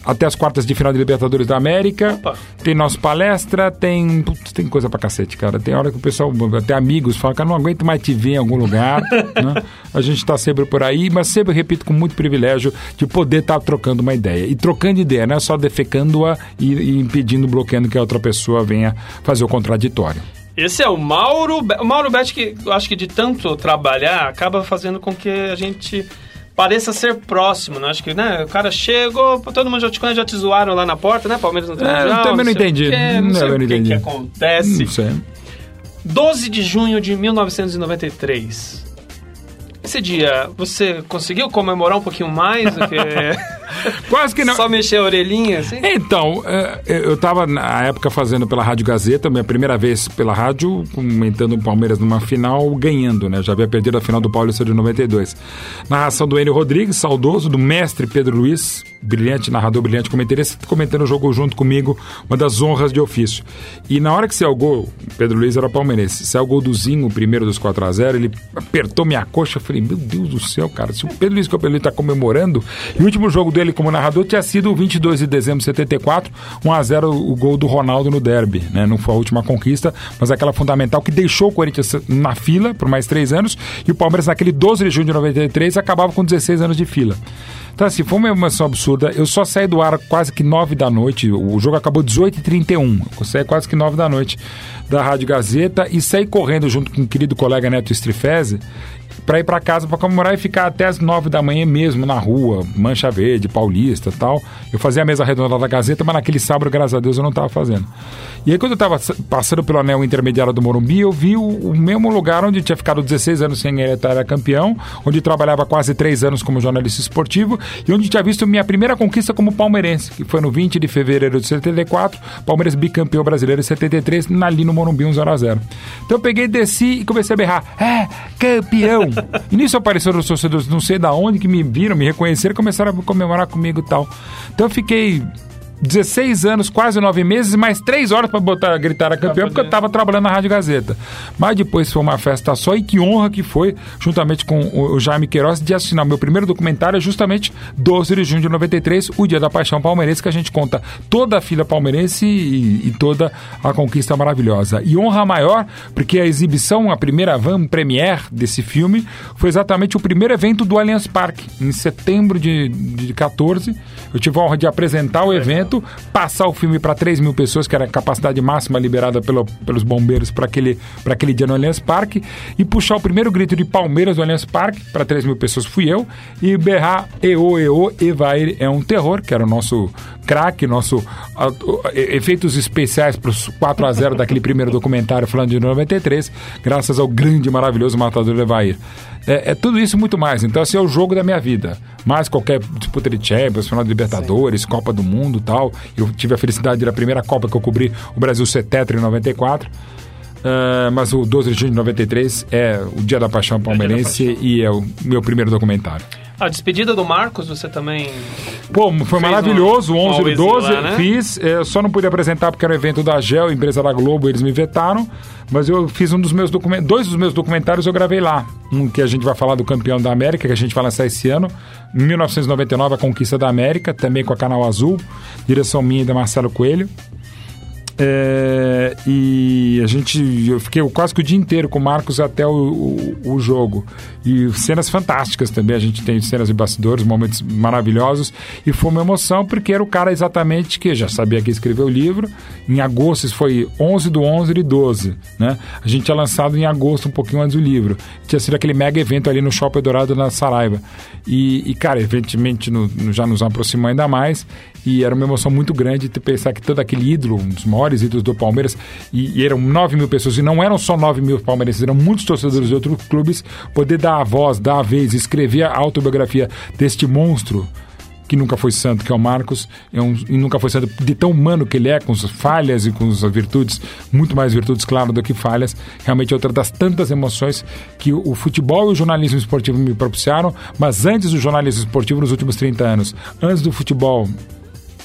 até as quartas de final de Libertadores da América. Opa. Tem nossa palestra, tem... Putz, tem coisa pra cacete, cara. Tem hora que o pessoal, até amigos, falam, cara, não aguento mais te ver em algum lugar. Né? A gente tá sempre por aí, mas sempre, repito, com muito privilégio de poder estar tá trocando uma ideia. E trocando ideia, não é só defecando-a e, e impedindo, bloqueando que a outra pessoa venha fazer o contraditório. Esse é o Mauro... Be- o Mauro Betting, que eu acho que de tanto trabalhar, acaba fazendo com que a gente pareça ser próximo, né? Acho que, né? O cara chegou, todo mundo já te conhece, já te zoaram lá na porta, né? Palmeiras não tem é, Eu também não entendi. Não sei o que, que acontece. Não sei. doze de junho de mil novecentos e noventa e três. Esse dia, você conseguiu comemorar um pouquinho mais do que... Quase que não. Só mexer a orelhinha, assim? Então, eu estava na época fazendo pela Rádio Gazeta, minha primeira vez pela rádio, comentando o Palmeiras numa final, ganhando, né? Eu já havia perdido a final do Paulista de noventa e dois. Narração do Enio Rodrigues, saudoso, do mestre Pedro Luiz, brilhante, narrador brilhante, comentarista, comentando o jogo junto comigo, uma das honras de ofício. E na hora que saiu o gol, Pedro Luiz era palmeirense, saiu o gol do Zinho, o primeiro dos quatro a zero, ele apertou minha coxa, eu falei, meu Deus do céu, cara, se o Pedro Luiz, que o Pedro Luiz tá comemorando, e o último jogo dele como narrador tinha sido o vinte e dois de dezembro de setenta e quatro, um a zero o gol do Ronaldo no derby, né? Não foi a última conquista, mas aquela fundamental que deixou o Corinthians na fila por mais três anos, e o Palmeiras naquele doze de junho de noventa e três acabava com dezesseis anos de fila. Então assim, foi uma emoção absurda, eu só saí do ar quase que nove da noite, o jogo acabou dezoito e trinta e um, eu saí quase que nove da noite da Rádio Gazeta e saí correndo junto com o querido colega Neto Strifese para ir para casa para comemorar e ficar até as nove da manhã mesmo na rua, Mancha Verde, Paulista e tal. Eu fazia a mesa redonda da Gazeta, mas naquele sábado, graças a Deus, eu não estava fazendo. E aí quando eu estava passando pelo anel intermediário do Morumbi, eu vi o, o mesmo lugar onde tinha ficado dezesseis anos sem era campeão, onde trabalhava quase três anos como jornalista esportivo e onde tinha visto minha primeira conquista como palmeirense, que foi no vinte de fevereiro de setenta e quatro, Palmeiras bicampeão brasileiro em setenta e três, ali no Morumbi, um a zero. Então eu peguei, desci e comecei a berrar, é, campeão! E nisso apareceram os torcedores, não sei de onde, que me viram, me reconheceram e começaram a comemorar comigo e tal. Então eu fiquei dezesseis anos, quase nove meses, mais três horas para botar, gritar a campeão, porque eu estava trabalhando na Rádio Gazeta. Mas depois foi uma festa só, e que honra que foi, juntamente com o Jaime Queiroz, de assinar o meu primeiro documentário, justamente doze de junho de noventa e três, o Dia da Paixão Palmeirense, que a gente conta toda a fila palmeirense e, e toda a conquista maravilhosa. E honra maior, porque a exibição, a primeira van premiere desse filme, foi exatamente o primeiro evento do Allianz Parque, em setembro de, de catorze. Eu tive a honra de apresentar o evento, passar o filme para três mil pessoas, que era a capacidade máxima liberada pelo, pelos bombeiros para aquele, para aquele dia no Allianz Parque, e puxar o primeiro grito de Palmeiras do Allianz Parque para três mil pessoas fui eu, e berrar eô, eô, Evair é um terror, que era o nosso craque, nosso a, a, efeitos especiais para os quatro a zero daquele primeiro documentário falando de noventa e três, graças ao grande e maravilhoso matador Evair. É, é tudo isso e muito mais, então assim, é o jogo da minha vida, mais qualquer disputa de Champions, final de Libertadores, sim, Copa do Mundo e tal. Eu tive a felicidade de ir à primeira Copa que eu cobri, o Brasil ser tetra em noventa e quatro, uh, mas o doze de junho de noventa e três é o Dia da Paixão Palmeirense, é da Paixão, e é o meu primeiro documentário. A despedida do Marcos, você também... Pô, foi maravilhoso, um, onze e doze, lá, né? Fiz, é, só não pude apresentar porque era um evento da Gel, empresa da Globo, eles me vetaram, mas eu fiz um dos meus documentários, dois dos meus documentários eu gravei lá, um que a gente vai falar do campeão da América, que a gente vai lançar esse ano, em mil novecentos e noventa e nove, a conquista da América, também com a Canal Azul, direção minha e da Marcelo Coelho. É, e a gente, eu fiquei quase que o dia inteiro com o Marcos até o, o, o jogo, e cenas fantásticas também, a gente tem cenas de bastidores, momentos maravilhosos, e foi uma emoção porque era o cara exatamente que já sabia que escreveu o livro. Em agosto, isso foi onze do onze de doze, né? A gente tinha lançado em agosto, um pouquinho antes do livro, tinha sido aquele mega evento ali no Shopping Dourado, na Saraiva, e, e cara, evidentemente no, no, já nos aproximou ainda mais, e era uma emoção muito grande pensar que todo aquele ídolo, um dos maiores ídolos do Palmeiras, e, e eram nove mil pessoas, e não eram só nove mil palmeirenses, eram muitos torcedores de outros clubes, poder dar a voz, dar a vez, escrever a autobiografia deste monstro que nunca foi santo, que é o Marcos, é um, e nunca foi santo, de tão humano que ele é, com as falhas e com as virtudes, muito mais virtudes, claro, do que falhas. Realmente é outra das tantas emoções que o, o futebol e o jornalismo esportivo me propiciaram, mas antes do jornalismo esportivo nos últimos trinta anos, antes do futebol,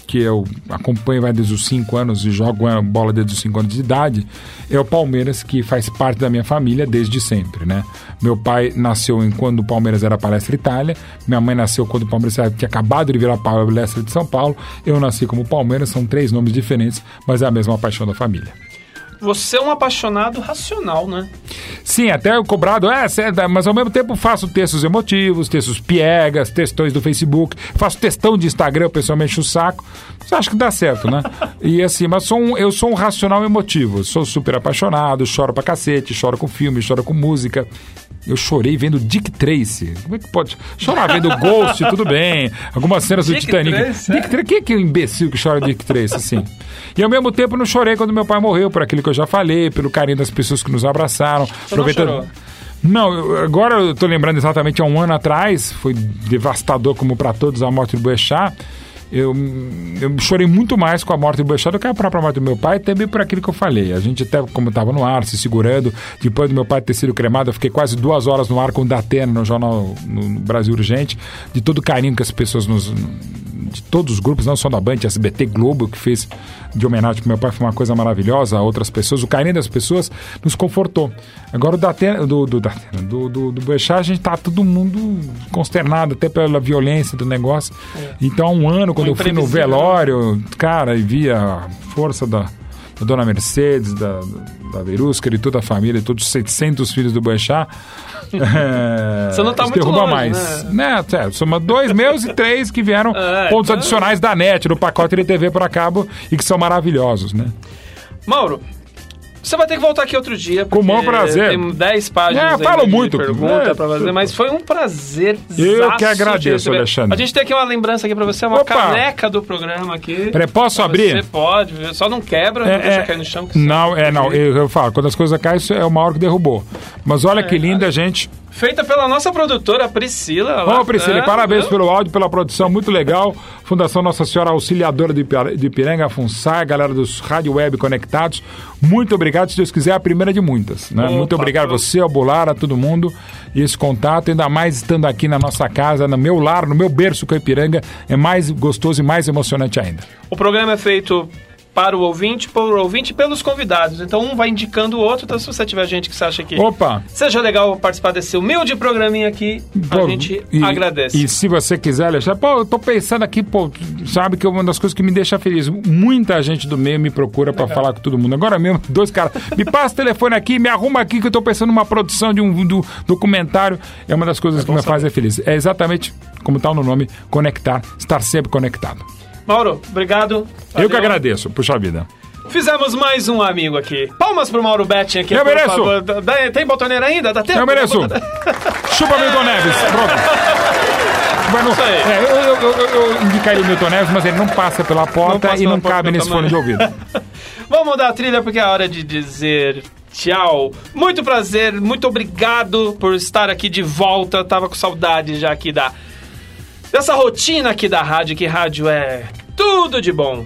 que eu acompanho vai desde os cinco anos e jogo a bola desde os cinco anos de idade, é o Palmeiras, que faz parte da minha família desde sempre, né? Meu pai nasceu em quando o Palmeiras era Palestra Itália, minha mãe nasceu quando o Palmeiras tinha acabado de virar Palestra de São Paulo, eu nasci como Palmeiras, são três nomes diferentes, mas é a mesma paixão da família. Você é um apaixonado racional, né? Sim, até o cobrado, é, mas ao mesmo tempo faço textos emotivos, textos piegas, textões do Facebook, faço textão de Instagram, o pessoal me enche o saco, mas acho que dá certo, né? E assim, mas sou um, eu sou um racional emotivo, sou super apaixonado, choro pra cacete, choro com filme, choro com música. Eu chorei vendo Dick Tracy. Como é que pode chorar vendo Ghost? Tudo bem. Algumas cenas do Dick Titanic. Trace, Dick Tracy. Quem é que é o imbecil que chora Dick Tracy, assim? E ao mesmo tempo não chorei quando meu pai morreu, por aquilo que eu já falei, pelo carinho das pessoas que nos abraçaram. Você aproveitando... não chorou? Não, agora eu tô lembrando exatamente há um ano atrás, foi devastador como para todos a morte do Boechat. Eu, eu chorei muito mais com a morte do Boechat do que a própria morte do meu pai, também por aquilo que eu falei. A gente até, como estava no ar, se segurando, depois do meu pai ter sido cremado, eu fiquei quase duas horas no ar com o Datena, no jornal no Brasil Urgente, de todo o carinho que as pessoas nos... de todos os grupos, não só da Band, S B T, Globo, que fez de homenagem pro meu pai, foi uma coisa maravilhosa, a outras pessoas, o carinho das pessoas nos confortou. Agora o Datena, do, do, do, do, do Boechat, a gente tá todo mundo consternado, até pela violência do negócio. É. Então há um ano, quando eu fui no velório, cara, e vi a força da, da dona Mercedes, da, da Verusca, de toda a família, todos os setecentos filhos do Boechat, é, você não tá muito longe, mais. Né? É, soma dois meus e três que vieram é, pontos então... adicionais da NET, do pacote de T V por cabo, e que são maravilhosos, né? Mauro, você vai ter que voltar aqui outro dia. Com o maior prazer. Tem dez páginas. É, falo muito. Pergunta é, pra fazer, mas foi um prazer. Eu que agradeço, Alexandre. A gente tem aqui uma lembrança aqui pra você, uma Opa. caneca do programa aqui. Peraí, posso abrir? Você pode, só não quebra, é, não deixa é, cair no chão. Que não, é, não. Eu, eu falo, quando as coisas caem, isso é o Mauro que derrubou. Mas olha é, que linda, olha. gente. Feita pela nossa produtora, Priscila. Ô, oh, Priscila, ah, parabéns viu? pelo áudio, pela produção, muito legal. Fundação Nossa Senhora Auxiliadora de Ipiranga, FUNSAI, galera dos Rádio Web Conectados, muito obrigado, se Deus quiser, a primeira de muitas. Né? Opa, muito obrigado a você, ao Bular, a todo mundo, e esse contato, ainda mais estando aqui na nossa casa, no meu lar, no meu berço com a Ipiranga, é mais gostoso e mais emocionante ainda. O programa é feito... para o ouvinte, para o ouvinte e pelos convidados. Então, um vai indicando o outro. Então, se você tiver gente que você acha que Opa. seja legal participar desse humilde programinha aqui, pô, a gente e, agradece. E se você quiser, Alexandre, pô, eu tô pensando aqui, pô, sabe que é uma das coisas que me deixa feliz. Muita gente do meio me procura para falar com todo mundo. Agora mesmo, dois caras, me passa o telefone aqui, me arruma aqui que eu tô pensando numa produção de um do, documentário. É uma das coisas é que me faz feliz. É exatamente como tá no nome, conectar, estar sempre conectado. Mauro, obrigado. Valeu. Eu que agradeço, puxa vida. Fizemos mais um amigo aqui. Palmas pro Mauro Betting aqui. Eu mereço. Favor. Tem botoneira ainda? Dá tempo? Eu mereço. Chupa Milton Neves. Pronto. No... Isso aí. É, eu, eu, eu, eu indicaria o Milton Neves, mas ele não passa pela porta não e pela não porta cabe nesse tamanho. Fone de ouvido. Vamos mudar a trilha porque é a hora de dizer... Tchau. Muito prazer, muito obrigado por estar aqui de volta. Tava com saudade já aqui da... dessa rotina aqui da rádio, que rádio é tudo de bom.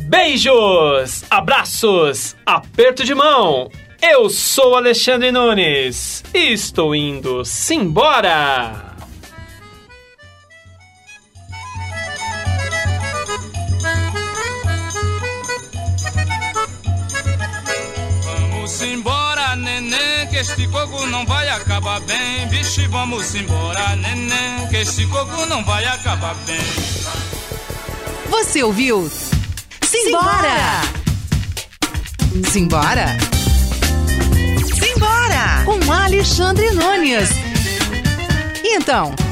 Beijos, abraços, aperto de mão. Eu sou Alexandre Nunes e estou indo simbora. Vamos embora, neném, que este fogo não vai acabar bem. Vixe, vamos embora, neném, que esse coco não vai acabar bem. Você ouviu? Simbora! Simbora! Simbora! Com Alexandre Nunes. E então...